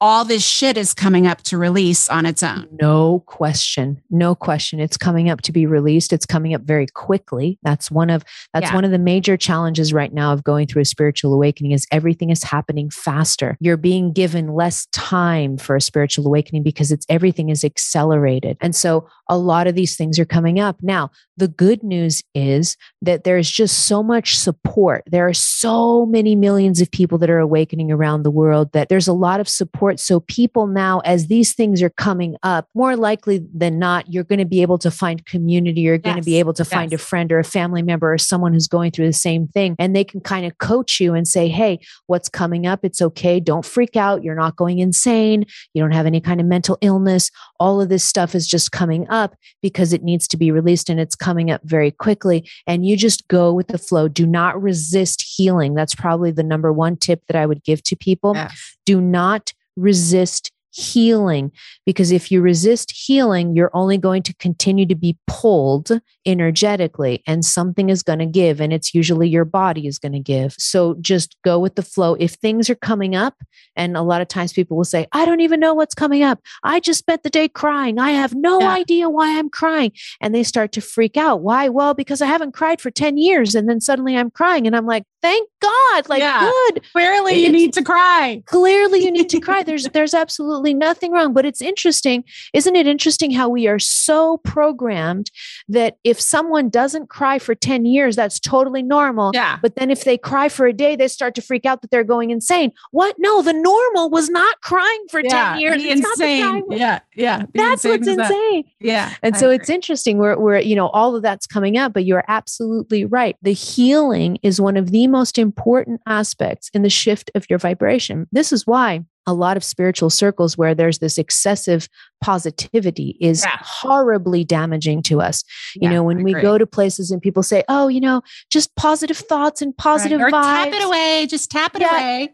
all this shit is coming up to release on its own? No question. No question. It's coming up to be released. It's coming up very quickly. That's one of, that's yeah. one of the major challenges right now of going through a spiritual awakening is everything is happening faster. You're being given less time for a spiritual awakening because it's, everything is accelerated. And so a lot of these things are coming up. Now, the good news is that there's just so much support. There are so many millions of people that are awakening around the world that there's a lot of support. So people now, as these things are coming up, more likely than not, you're going to be able to find community. You're yes. going to be able to yes. find a friend or a family member or someone who's going through the same thing. And they can kind of coach you and say, hey, what's coming up? It's okay. Don't freak out. You're not going insane. You don't have any kind of mental illness. All of this stuff is just coming up. Up because it needs to be released and it's coming up very quickly. And you just go with the flow. Do not resist healing. That's probably the number one tip that I would give to people. Yes. Do not resist healing, because if you resist healing, you're only going to continue to be pulled energetically, and something is going to give, and it's usually your body is going to give. So just go with the flow. If things are coming up, and a lot of times people will say, I don't even know what's coming up. I just spent the day crying. I have no yeah. idea why I'm crying. And they start to freak out. Why? Well, because I haven't cried for ten years, and then suddenly I'm crying, and I'm like, thank God, like yeah. good. Clearly it's, you need to cry. Clearly you need to cry. There's, there's absolutely nothing wrong, but it's interesting. Isn't it interesting how we are so programmed that if someone doesn't cry for ten years, that's totally normal. Yeah. But then if they cry for a day, they start to freak out that they're going insane. What? No, the normal was not crying for yeah, ten years. It's insane. Not yeah. Yeah. That's insane what's insane. That. Yeah. And I so agree. It's interesting where, where, you know, all of that's coming up, but you're absolutely right. The healing is one of the most important aspects in the shift of your vibration. This is why a lot of spiritual circles where there's this excessive positivity is yeah. horribly damaging to us. You yeah, know, when we go to places and people say, oh, you know, just positive thoughts and positive right. or vibes. Tap it away. Just tap it yeah, away.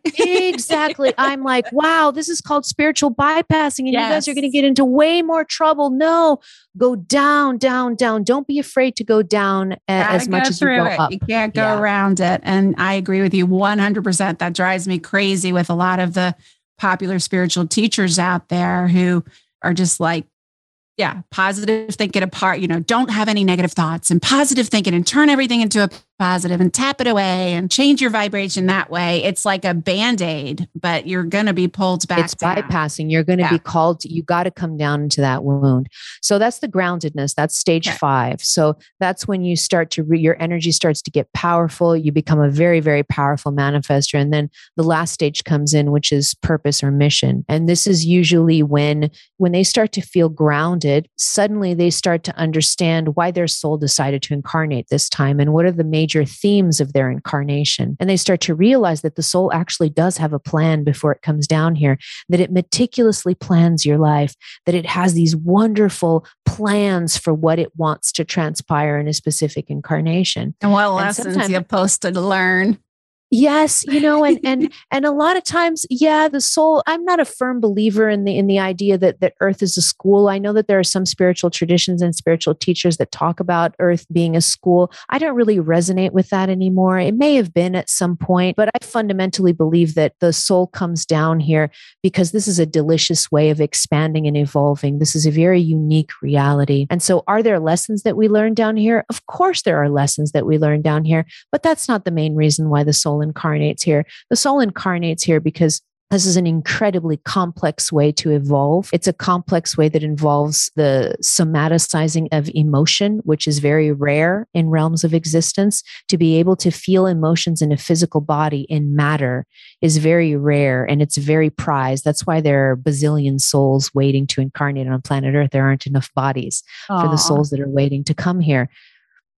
Exactly. I'm like, wow, this is called spiritual bypassing. And yes. you guys are going to get into way more trouble. No, go down, down, down. Don't be afraid to go down a- as much as you go it. up. You can't go yeah. around it. And I agree with you one hundred percent. That drives me crazy with a lot of the popular spiritual teachers out there who are just like, yeah, positive thinking apart, you know, don't have any negative thoughts and positive thinking and turn everything into a positive and tap it away and change your vibration that way. It's like a Band-Aid, but you're going to be pulled back. It's down. bypassing. You're going to yeah. be called. You got to come down into that wound. So that's the groundedness. That's stage okay. five. So that's when you start to, re- your energy starts to get powerful. You become a very, very powerful manifester. And then the last stage comes in, which is purpose or mission. And this is usually when, when they start to feel grounded, suddenly they start to understand why their soul decided to incarnate this time. And what are the main major themes of their incarnation. And they start to realize that the soul actually does have a plan before it comes down here, that it meticulously plans your life, that it has these wonderful plans for what it wants to transpire in a specific incarnation. And what lessons and you're supposed to learn. Yes, you know, and and and a lot of times, yeah, the soul. I'm not a firm believer in the in the idea that that Earth is a school. I know that there are some spiritual traditions and spiritual teachers that talk about Earth being a school. I don't really resonate with that anymore. It may have been at some point, but I fundamentally believe that the soul comes down here because this is a delicious way of expanding and evolving. This is a very unique reality. And so, are there lessons that we learn down here? Of course, there are lessons that we learn down here, but that's not the main reason why the soul incarnates here. The soul incarnates here because this is an incredibly complex way to evolve. It's a complex way that involves the somaticizing of emotion, which is very rare in realms of existence. To be able to feel emotions in a physical body in matter is very rare, and it's very prized. That's why there are bazillion souls waiting to incarnate on planet Earth. There aren't enough bodies Aww. for the souls that are waiting to come here.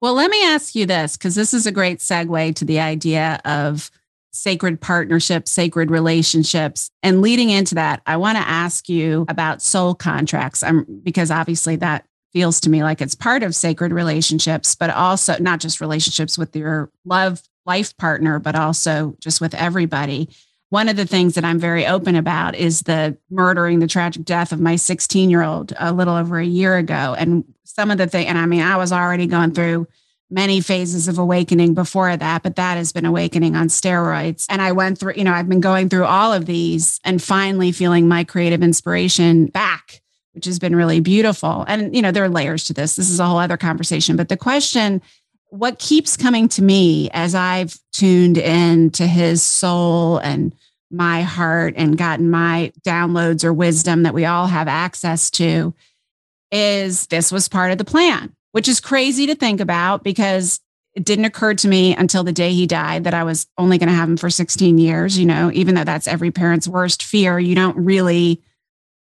Well, let me ask you this, because this is a great segue to the idea of sacred partnerships, sacred relationships. And leading into that, I want to ask you about soul contracts, I'm, because obviously that feels to me like it's part of sacred relationships, but also not just relationships with your love life partner, but also just with everybody. One of the things that I'm very open about is the murdering, the tragic death of my sixteen-year-old a little over a year ago. And some of the thing, and I mean, I was already going through many phases of awakening before that, but that has been awakening on steroids. And I went through, you know, I've been going through all of these and finally feeling my creative inspiration back, which has been really beautiful. And, you know, there are layers to this. This is a whole other conversation. But the question, what keeps coming to me as I've tuned in to his soul and my heart and gotten my downloads or wisdom that we all have access to is this was part of the plan, which is crazy to think about because it didn't occur to me until the day he died that I was only going to have him for sixteen years, you know, even though that's every parent's worst fear. You don't really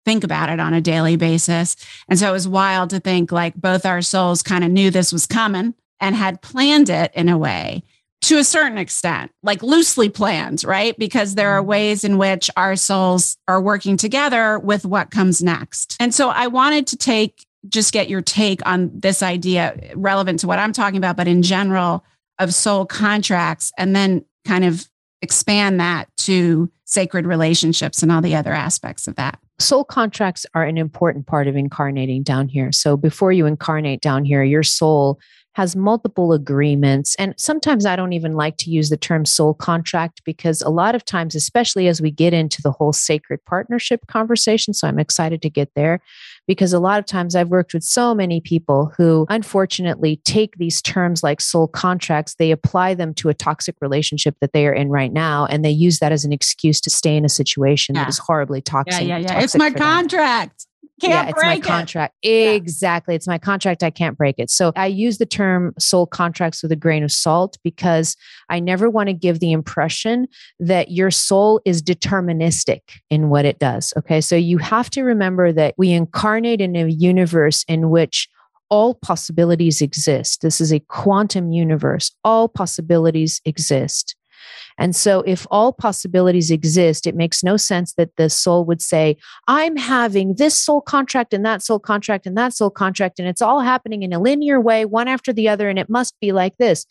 think about it on a daily basis. And so it was wild to think like both our souls kind of knew this was coming and had planned it in a way to a certain extent, like loosely planned, right? Because there are ways in which our souls are working together with what comes next. And so I wanted to take, just get your take on this idea relevant to what I'm talking about, but in general of soul contracts, and then kind of expand that to sacred relationships and all the other aspects of that. soul contracts are an important part of incarnating down here. So before you incarnate down here, your soul has multiple agreements. And sometimes I don't even like to use the term soul contract, because a lot of times, especially as we get into the whole sacred partnership conversation, so I'm excited to get there, because a lot of times I've worked with so many people who unfortunately take these terms like soul contracts, they apply them to a toxic relationship that they are in right now, and they use that as an excuse to stay in a situation yeah. that is horribly toxic. Yeah, yeah, yeah. Toxic it's my contract. Them. Can't yeah, break it's my contract. It. Exactly. It's my contract. I can't break it. So I use the term soul contracts with a grain of salt, because I never want to give the impression that your soul is deterministic in what it does. Okay. So you have to remember that we incarnate in a universe in which all possibilities exist. This is a quantum universe. All possibilities exist. And so if all possibilities exist, it makes no sense that the soul would say, I'm having this soul contract and that soul contract and that soul contract, and it's all happening in a linear way, one after the other, and it must be like this.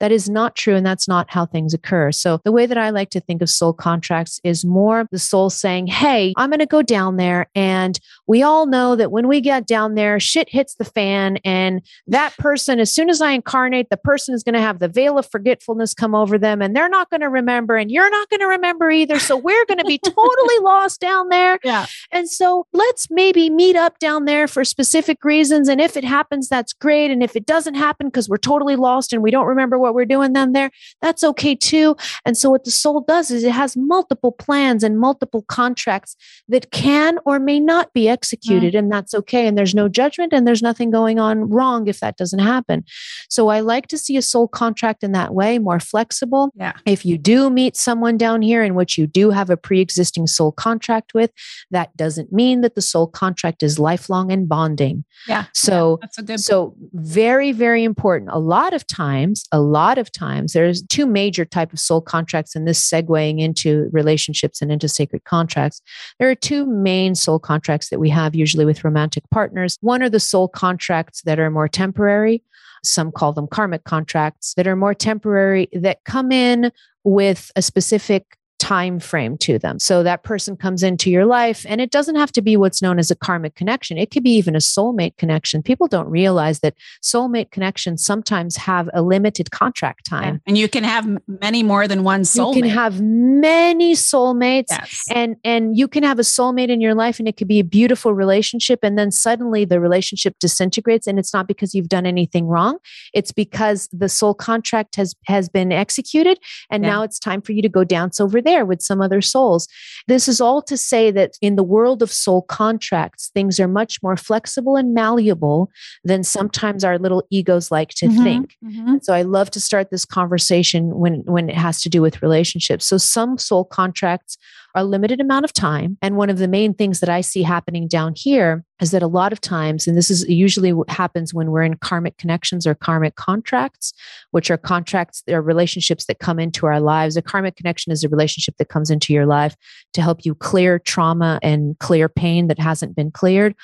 That is not true. And that's not how things occur. So the way that I like to think of soul contracts is more the soul saying, hey, I'm going to go down there. And we all know that when we get down there, shit hits the fan. And that person, as soon as I incarnate, the person is going to have the veil of forgetfulness come over them, and they're not going to remember, and you're not going to remember either. So we're going to be totally lost down there. Yeah. And so let's maybe meet up down there for specific reasons. And if it happens, that's great. And if it doesn't happen, because we're totally lost and we don't remember what we're doing them there, that's okay too. And so what the soul does is it has multiple plans and multiple contracts that can or may not be executed. Mm. And that's okay. And there's no judgment, and there's nothing going on wrong if that doesn't happen. So I like to see a soul contract in that way, more flexible. Yeah. If you do meet someone down here in which you do have a pre-existing soul contract with, that doesn't mean that the soul contract is lifelong and bonding. Yeah. So, yeah, that's a good so very, very important. A lot of times, a lot A lot of times there's two major types of soul contracts, and this segueing into relationships and into sacred contracts. There are two main soul contracts that we have usually with romantic partners. One are the soul contracts that are more temporary. Some call them karmic contracts, that are more temporary, that come in with a specific time frame to them. So that person comes into your life, and it doesn't have to be what's known as a karmic connection. It could be even a soulmate connection. People don't realize that soulmate connections sometimes have a limited contract time. Yeah. And you can have many more than one soulmate. You can have many soulmates, yes. and, and you can have a soulmate in your life, and it could be a beautiful relationship. And then suddenly the relationship disintegrates, and it's not because you've done anything wrong. It's because the soul contract has, has been executed, and yeah. now it's time for you to go dance over there with some other souls. This is all to say that in the world of soul contracts, things are much more flexible and malleable than sometimes our little egos like to mm-hmm, think. Mm-hmm. So I love to start this conversation when, when it has to do with relationships. So some soul contracts are a limited amount of time. And one of the main things that I see happening down here is that a lot of times, and this is usually what happens when we're in karmic connections or karmic contracts, which are contracts, they're relationships that come into our lives. A karmic connection is a relationship that comes into your life to help you clear trauma and clear pain that hasn't been cleared,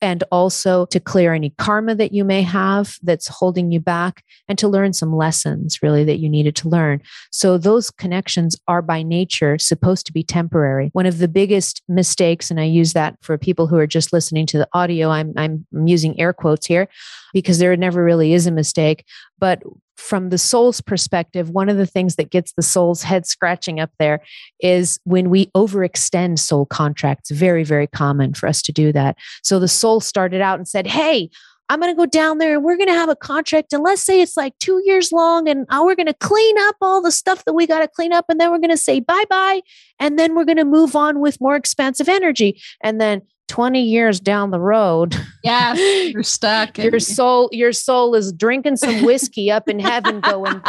and also to clear any karma that you may have that's holding you back, and to learn some lessons really that you needed to learn. So those connections are by nature supposed to be temporary. One of the biggest mistakes, and I use that for people who are just listening to the audio, I'm, I'm using air quotes here because there never really is a mistake, but from the soul's perspective, one of the things that gets the soul's head scratching up there is when we overextend soul contracts. Very, very common for us to do that. So the soul started out and said, hey, I'm going to go down there and we're going to have a contract. And let's say it's like two years long, and we're going to clean up all the stuff that we got to clean up. And then we're going to say bye-bye. And then we're going to move on with more expansive energy. And then twenty years down the road. Yeah. You're stuck. your soul, your soul is drinking some whiskey up in heaven going,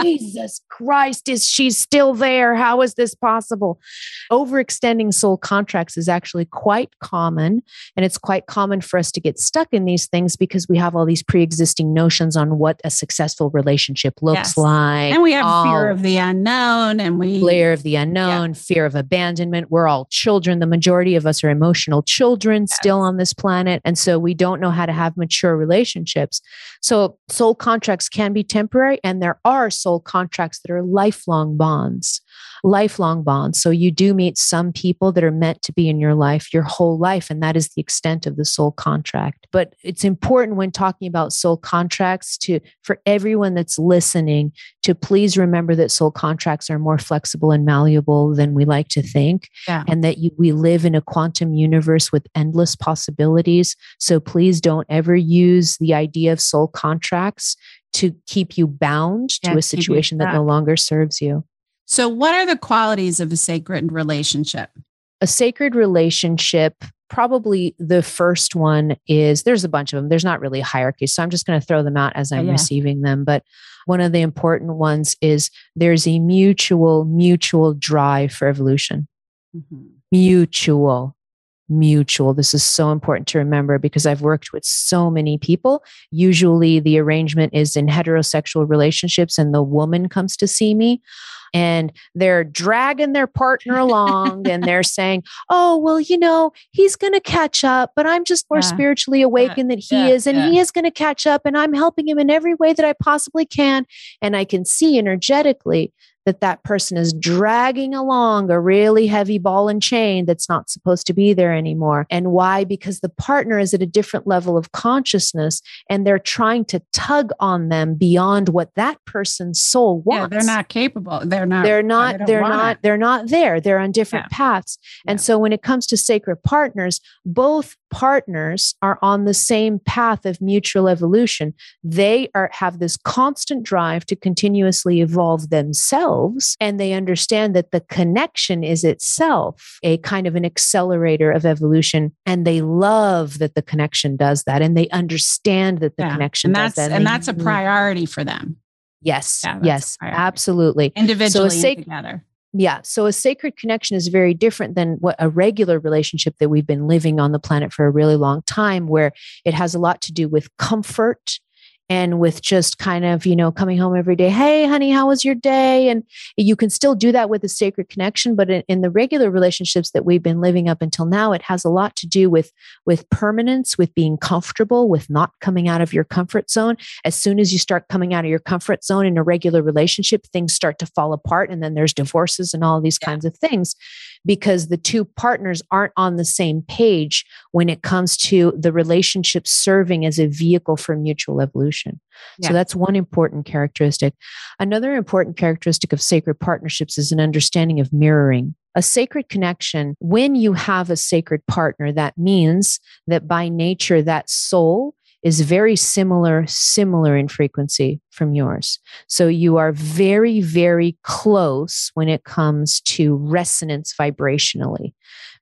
Jesus Christ, is she still there? How is this possible? Overextending soul contracts is actually quite common. And it's quite common for us to get stuck in these things because we have all these pre-existing notions on what a successful relationship looks yes. like. And we have all fear of the unknown and we fear of the unknown, yeah. fear of abandonment. We're all children. The majority of us are emotional children. Children still on this planet. And so we don't know how to have mature relationships. So soul contracts can be temporary, and there are soul contracts that are lifelong bonds. lifelong bonds. So you do meet some people that are meant to be in your life, your whole life. And that is the extent of the soul contract. But it's important when talking about soul contracts to, for everyone that's listening, to please remember that soul contracts are more flexible and malleable than we like to think. Yeah. And that you, we live in a quantum universe with endless possibilities. So please don't ever use the idea of soul contracts to keep you bound yeah, to a situation that no longer serves you. So what are the qualities of a sacred relationship? A sacred relationship, probably the first one is, there's a bunch of them. There's not really a hierarchy. So I'm just going to throw them out as I'm yeah. receiving them. But one of the important ones is there's a mutual, mutual drive for evolution. Mm-hmm. Mutual. Mutual. This is so important to remember because I've worked with so many people. Usually the arrangement is in heterosexual relationships and the woman comes to see me and they're dragging their partner along and they're saying, oh, well, you know, he's going to catch up, but I'm just more yeah. spiritually awakened yeah. than he yeah. is. And yeah. he is going to catch up and I'm helping him in every way that I possibly can. And I can see energetically that that person is dragging along a really heavy ball and chain that's not supposed to be there anymore. And why? Because the partner is at a different level of consciousness and they're trying to tug on them beyond what that person's soul wants. Yeah, they're not capable. They're not, they're not, they they're not, it. they're not there. They're on different yeah. paths. And yeah. so when it comes to sacred partners, both partners are on the same path of mutual evolution. They are, have this constant drive to continuously evolve themselves. And they understand that the connection is itself a kind of an accelerator of evolution. And they love that the connection does that. And they understand that the yeah. connection and that's, does that. And, and that's a priority for them. Yes. Yeah, yes, absolutely. Individually so sac- and together. Yeah. So a sacred connection is very different than what a regular relationship that we've been living on the planet for a really long time, where it has a lot to do with comfort. And with just kind of, you know, coming home every day, hey, honey, how was your day? And you can still do that with a sacred connection. But in, in the regular relationships that we've been living up until now, it has a lot to do with, with permanence, with being comfortable, with not coming out of your comfort zone. As soon as you start coming out of your comfort zone in a regular relationship, things start to fall apart. And then there's divorces and all these yeah. kinds of things, because the two partners aren't on the same page when it comes to the relationship serving as a vehicle for mutual evolution. Yeah. So that's one important characteristic. Another important characteristic of sacred partnerships is an understanding of mirroring. A sacred connection, when you have a sacred partner, that means that by nature, that soul is very similar, similar in frequency from yours. So you are very, very close when it comes to resonance vibrationally.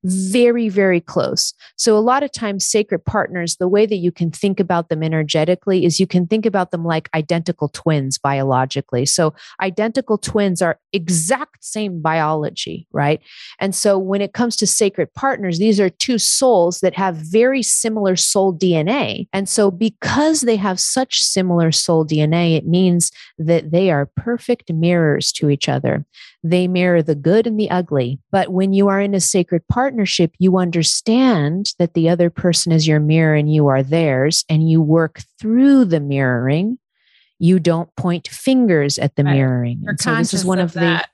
Very, very close. So a lot of times sacred partners, the way that you can think about them energetically is you can think about them like identical twins biologically. So identical twins are exact same biology, right? And so when it comes to sacred partners, these are two souls that have very similar soul D N A. And so because they have such similar soul D N A, it means that they are perfect mirrors to each other. They mirror the good and the ugly. But when you are in a sacred partnership, you understand that the other person is your mirror and you are theirs, and you work through the mirroring. You don't point fingers at the right. mirroring. You're so this is one of, of the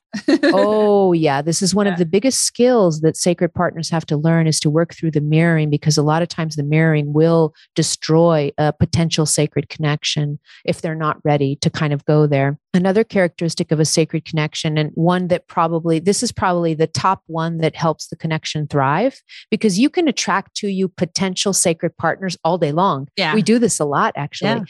oh yeah, this is one yeah. of the biggest skills that sacred partners have to learn, is to work through the mirroring, because a lot of times the mirroring will destroy a potential sacred connection if they're not ready to kind of go there. Another characteristic of a sacred connection, and one that probably, this is probably the top one that helps the connection thrive, because you can attract to you potential sacred partners all day long. Yeah. We do this a lot actually. Yeah.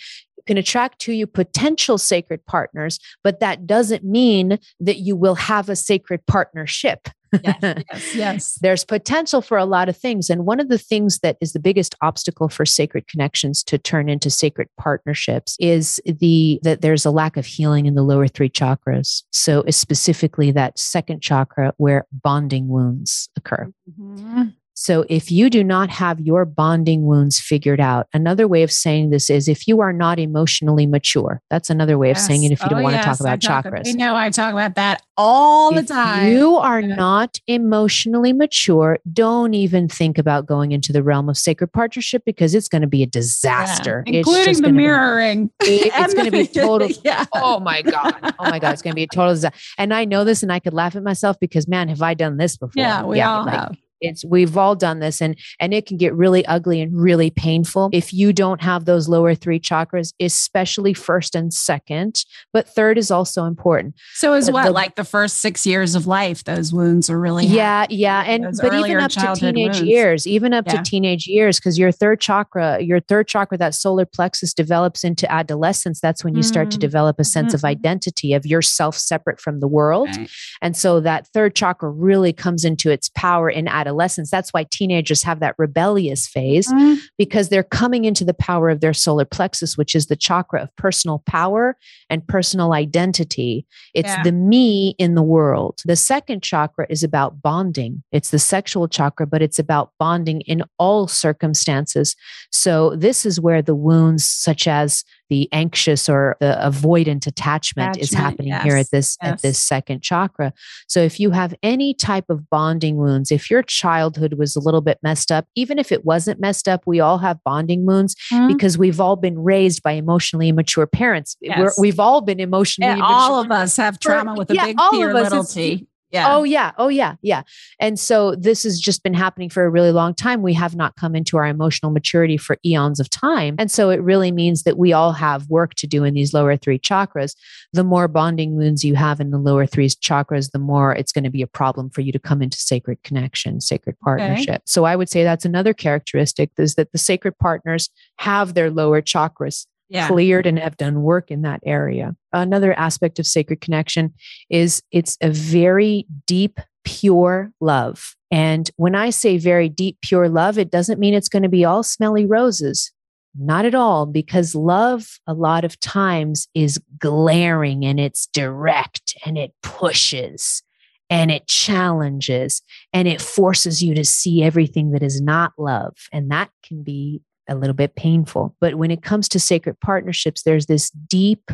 Can attract to you potential sacred partners, but that doesn't mean that you will have a sacred partnership. Yes, yes, yes. There's potential for a lot of things. And one of the things that is the biggest obstacle for sacred connections to turn into sacred partnerships is the that there's a lack of healing in the lower three chakras. So specifically that second chakra where bonding wounds occur. Mm-hmm. So if you do not have your bonding wounds figured out, another way of saying this is if you are not emotionally mature, that's another way of yes. saying it if you oh, don't want yes. to talk about talk chakras. I know I talk about that all if the time. You are not emotionally mature. Don't even think about going into the realm of sacred partnership because it's going to be a disaster. Yeah. It's including the mirroring. Be, it, it's going to be total. yeah. Oh my God. Oh my God. It's going to be a total disaster. And I know this and I could laugh at myself because man, have I done this before? Yeah, we yeah, all like, have. It's we've all done this and, and it can get really ugly and really painful if you don't have those lower three chakras, especially first and second, but third is also important. So as well, like the first six years of life, those wounds are really, yeah, happening. yeah. And, but even up to teenage wounds. years, even up yeah. to teenage years, because your third chakra, your third chakra, that solar plexus develops into adolescence. That's when you mm-hmm. start to develop a sense mm-hmm. of identity of yourself separate from the world. Right. And so that third chakra really comes into its power in adolescence. Adolescence. That's why teenagers have that rebellious phase mm-hmm. because they're coming into the power of their solar plexus, which is the chakra of personal power and personal identity. It's yeah. the me in the world. The second chakra is about bonding. It's the sexual chakra, but it's about bonding in all circumstances. So this is where the wounds such as the anxious or the avoidant attachment, attachment is happening yes. here at this, yes. at this second chakra. So if you have any type of bonding wounds, if your childhood was a little bit messed up, even if it wasn't messed up, we all have bonding wounds mm-hmm. because we've all been raised by emotionally immature parents. Yes. We're, we've all been emotionally and immature. All of us have trauma For, with a yeah, big T or little T. Yeah. Oh yeah. Oh yeah. Yeah. And so this has just been happening for a really long time. We have not come into our emotional maturity for eons of time. And so it really means that we all have work to do in these lower three chakras. The more bonding wounds you have in the lower three chakras, the more it's going to be a problem for you to come into sacred connection, sacred partnership. Okay. So I would say that's another characteristic is that the sacred partners have their lower chakras Yeah. cleared and have done work in that area. Another aspect of sacred connection is it's a very deep, pure love. And when I say very deep, pure love, it doesn't mean it's going to be all smelly roses. Not at all, because love a lot of times is glaring and it's direct and it pushes and it challenges and it forces you to see everything that is not love. And that can be a little bit painful. But when it comes to sacred partnerships, there's this deep,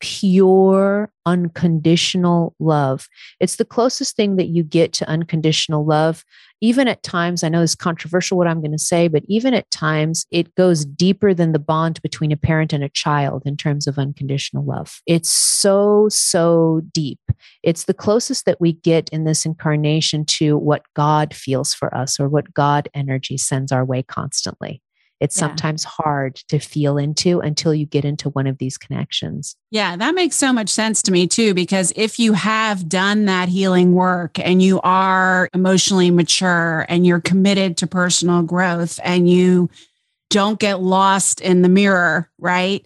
pure, unconditional love. It's the closest thing that you get to unconditional love. Even at times, I know it's controversial what I'm going to say, but even at times, it goes deeper than the bond between a parent and a child in terms of unconditional love. It's so, so deep. It's the closest that we get in this incarnation to what God feels for us or what God energy sends our way constantly. It's yeah. sometimes hard to feel into until you get into one of these connections. Yeah, that makes so much sense to me too, because if you have done that healing work and you are emotionally mature and you're committed to personal growth and you don't get lost in the mirror, right?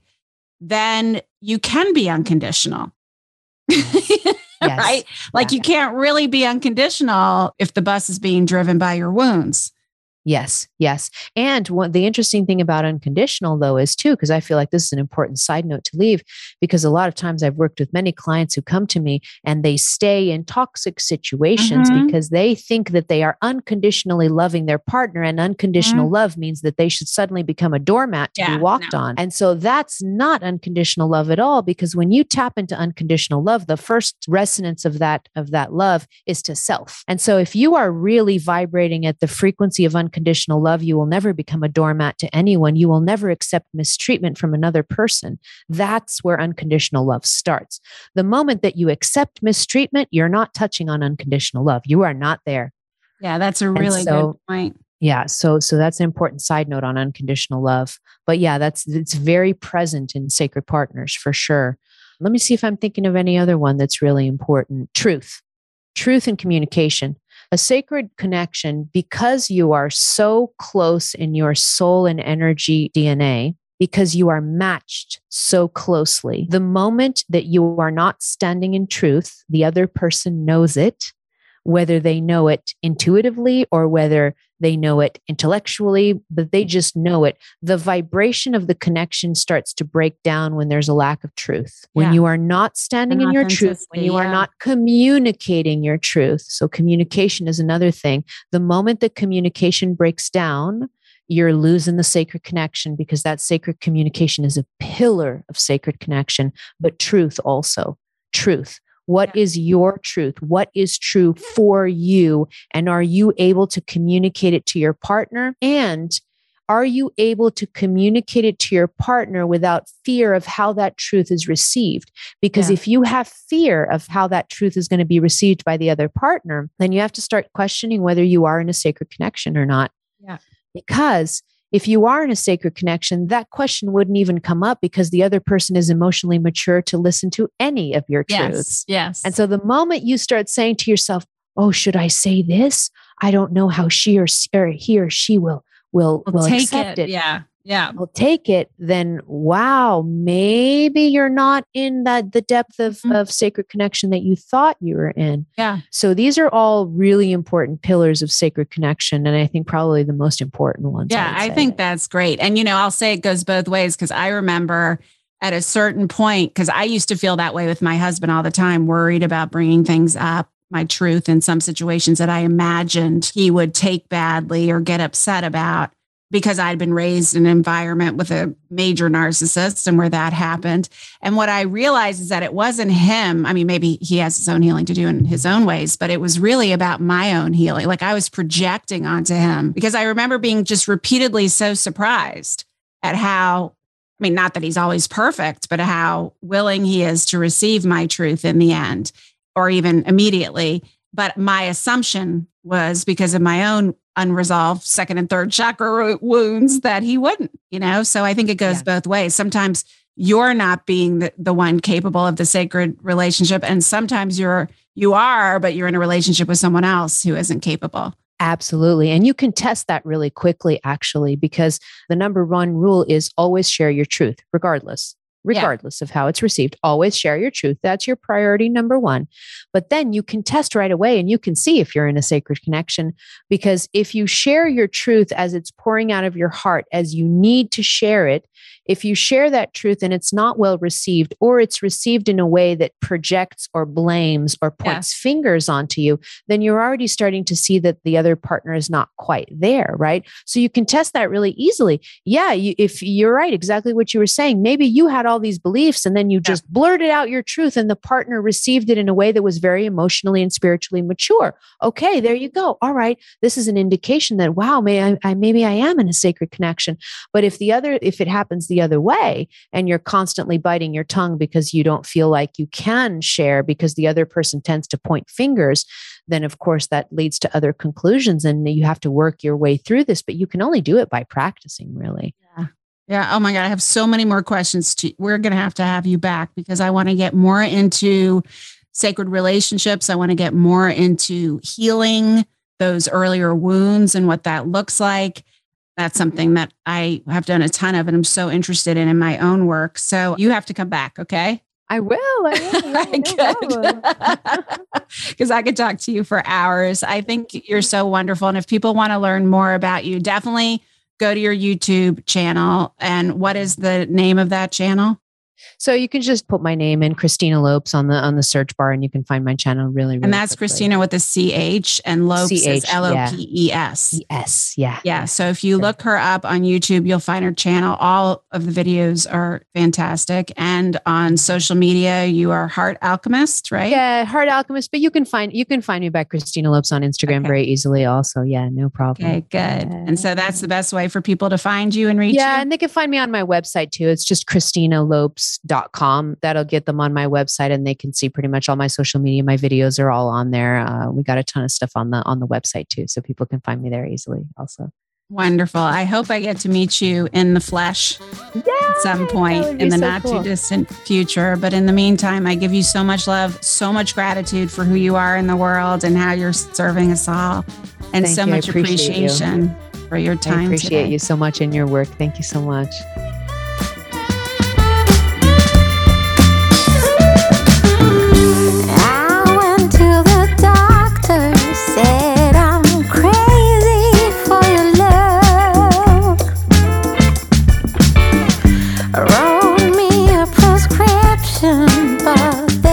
Then you can be unconditional. Yes. Right? Like yeah. you can't really be unconditional if the bus is being driven by your wounds. Yes. Yes. And one, the interesting thing about unconditional though is too, because I feel like this is an important side note to leave, because a lot of times I've worked with many clients who come to me and they stay in toxic situations mm-hmm. because they think that they are unconditionally loving their partner, and unconditional mm-hmm. love means that they should suddenly become a doormat to yeah, be walked no. on. And so that's not unconditional love at all, because when you tap into unconditional love, the first resonance of that, of that love is to self. And so if you are really vibrating at the frequency of unconditional Unconditional love, you will never become a doormat to anyone. You will never accept mistreatment from another person. That's where unconditional love starts. The moment that you accept mistreatment, you're not touching on unconditional love. You are not there. Yeah, that's a really so, good point. Yeah. So, so that's an important side note on unconditional love. But yeah, that's, it's very present in sacred partners for sure. Let me see if I'm thinking of any other one that's really important. Truth, truth and communication. A sacred connection, because you are so close in your soul and energy D N A, because you are matched so closely, the moment that you are not standing in truth, the other person knows it. whether they know it intuitively or whether they know it intellectually, but they just know it. The vibration of the connection starts to break down when there's a lack of truth. When yeah. you are not standing in your truth, when you yeah. are not communicating your truth. So communication is another thing. The moment that communication breaks down, you're losing the sacred connection, because that sacred communication is a pillar of sacred connection, but truth also. Truth. What yeah. is your truth? What is true for you? And are you able to communicate it to your partner? And are you able to communicate it to your partner without fear of how that truth is received? Because yeah. if you have fear of how that truth is going to be received by the other partner, then you have to start questioning whether you are in a sacred connection or not. Yeah. Because if you are in a sacred connection, that question wouldn't even come up, because the other person is emotionally mature to listen to any of your yes, truths. Yes. And so the moment you start saying to yourself, oh, should I say this? I don't know how she or, or he or she will, will, we'll will take accept it. it. Yeah. Yeah. Will take it. Then, wow, maybe you're not in that, the depth of, mm-hmm. of sacred connection that you thought you were in. Yeah. So these are all really important pillars of sacred connection. And I think probably the most important ones. Yeah. I, I think that's great. And, you know, I'll say it goes both ways, because I remember at a certain point, because I used to feel that way with my husband all the time, worried about bringing things up, my truth, in some situations that I imagined he would take badly or get upset about, because I'd been raised in an environment with a major narcissist and where that happened. And what I realized is that it wasn't him. I mean, maybe he has his own healing to do in his own ways, but it was really about my own healing. Like, I was projecting onto him, because I remember being just repeatedly so surprised at how, I mean, not that he's always perfect, but how willing he is to receive my truth in the end, or even immediately. But my assumption was, because of my own unresolved second and third chakra wounds, that he wouldn't, you know? So I think it goes yeah. both ways. Sometimes you're not being the, the one capable of the sacred relationship. And sometimes you're, you are, but you're in a relationship with someone else who isn't capable. Absolutely. And you can test that really quickly, actually, because the number one rule is always share your truth, regardless. Regardless yeah. of how it's received, always share your truth. That's your priority number one. But then you can test right away, and you can see if you're in a sacred connection, because if you share your truth as it's pouring out of your heart, as you need to share it, if you share that truth and it's not well received, or it's received in a way that projects or blames or points yeah. fingers onto you, then you're already starting to see that the other partner is not quite there, right? So you can test that really easily. Yeah, you, if you're right, exactly what you were saying, maybe you had all these beliefs, and then you just yeah. blurted out your truth, and the partner received it in a way that was very emotionally and spiritually mature. Okay, there you go. All right, this is an indication that, wow, may I, I, maybe I am in a sacred connection. But if the other, if it happens the other way, and you're constantly biting your tongue because you don't feel like you can share, because the other person tends to point fingers, then of course that leads to other conclusions, and you have to work your way through this. But you can only do it by practicing, really. Yeah. Yeah. Oh my God. I have so many more questions. To, we're going to have to have you back, because I want to get more into sacred relationships. I want to get more into healing those earlier wounds and what that looks like. That's something that I have done a ton of, and I'm so interested in in my own work. So you have to come back. Okay. I will. I will. I could. Because I could talk to you for hours. I think you're so wonderful. And if people want to learn more about you, definitely go to your YouTube channel. And what is the name of that channel? So you can just put my name in, Christina Lopes, on the on the search bar, and you can find my channel really, really And that's quickly. Christina with a C H, and Lopes C H, is L O P E S. Yeah. Yes, yeah. Yeah, so if you look her up on YouTube, you'll find her channel. All of the videos are fantastic. And on social media, you are Heart Alchemist, right? Yeah, Heart Alchemist, but you can find you can find me by Christina Lopes on Instagram okay. very easily also. Yeah, no problem. Okay, good. Uh, and so that's the best way for people to find you and reach yeah, you? Yeah, and they can find me on my website too. It's just Christina Lopes. Dot com. That'll get them on my website, and they can see pretty much all my social media. My videos are all on there. Uh, we got a ton of stuff on the on the website too, so people can find me there easily also. Wonderful. I hope I get to meet you in the flesh Yay! At some point in the so not cool. too distant future. But in the meantime, I give you so much love, so much gratitude for who you are in the world and how you're serving us all. And Thank so you. Much appreciation you. For your time. I appreciate today. You so much in your work. Thank you so much. I went to the doctor. love.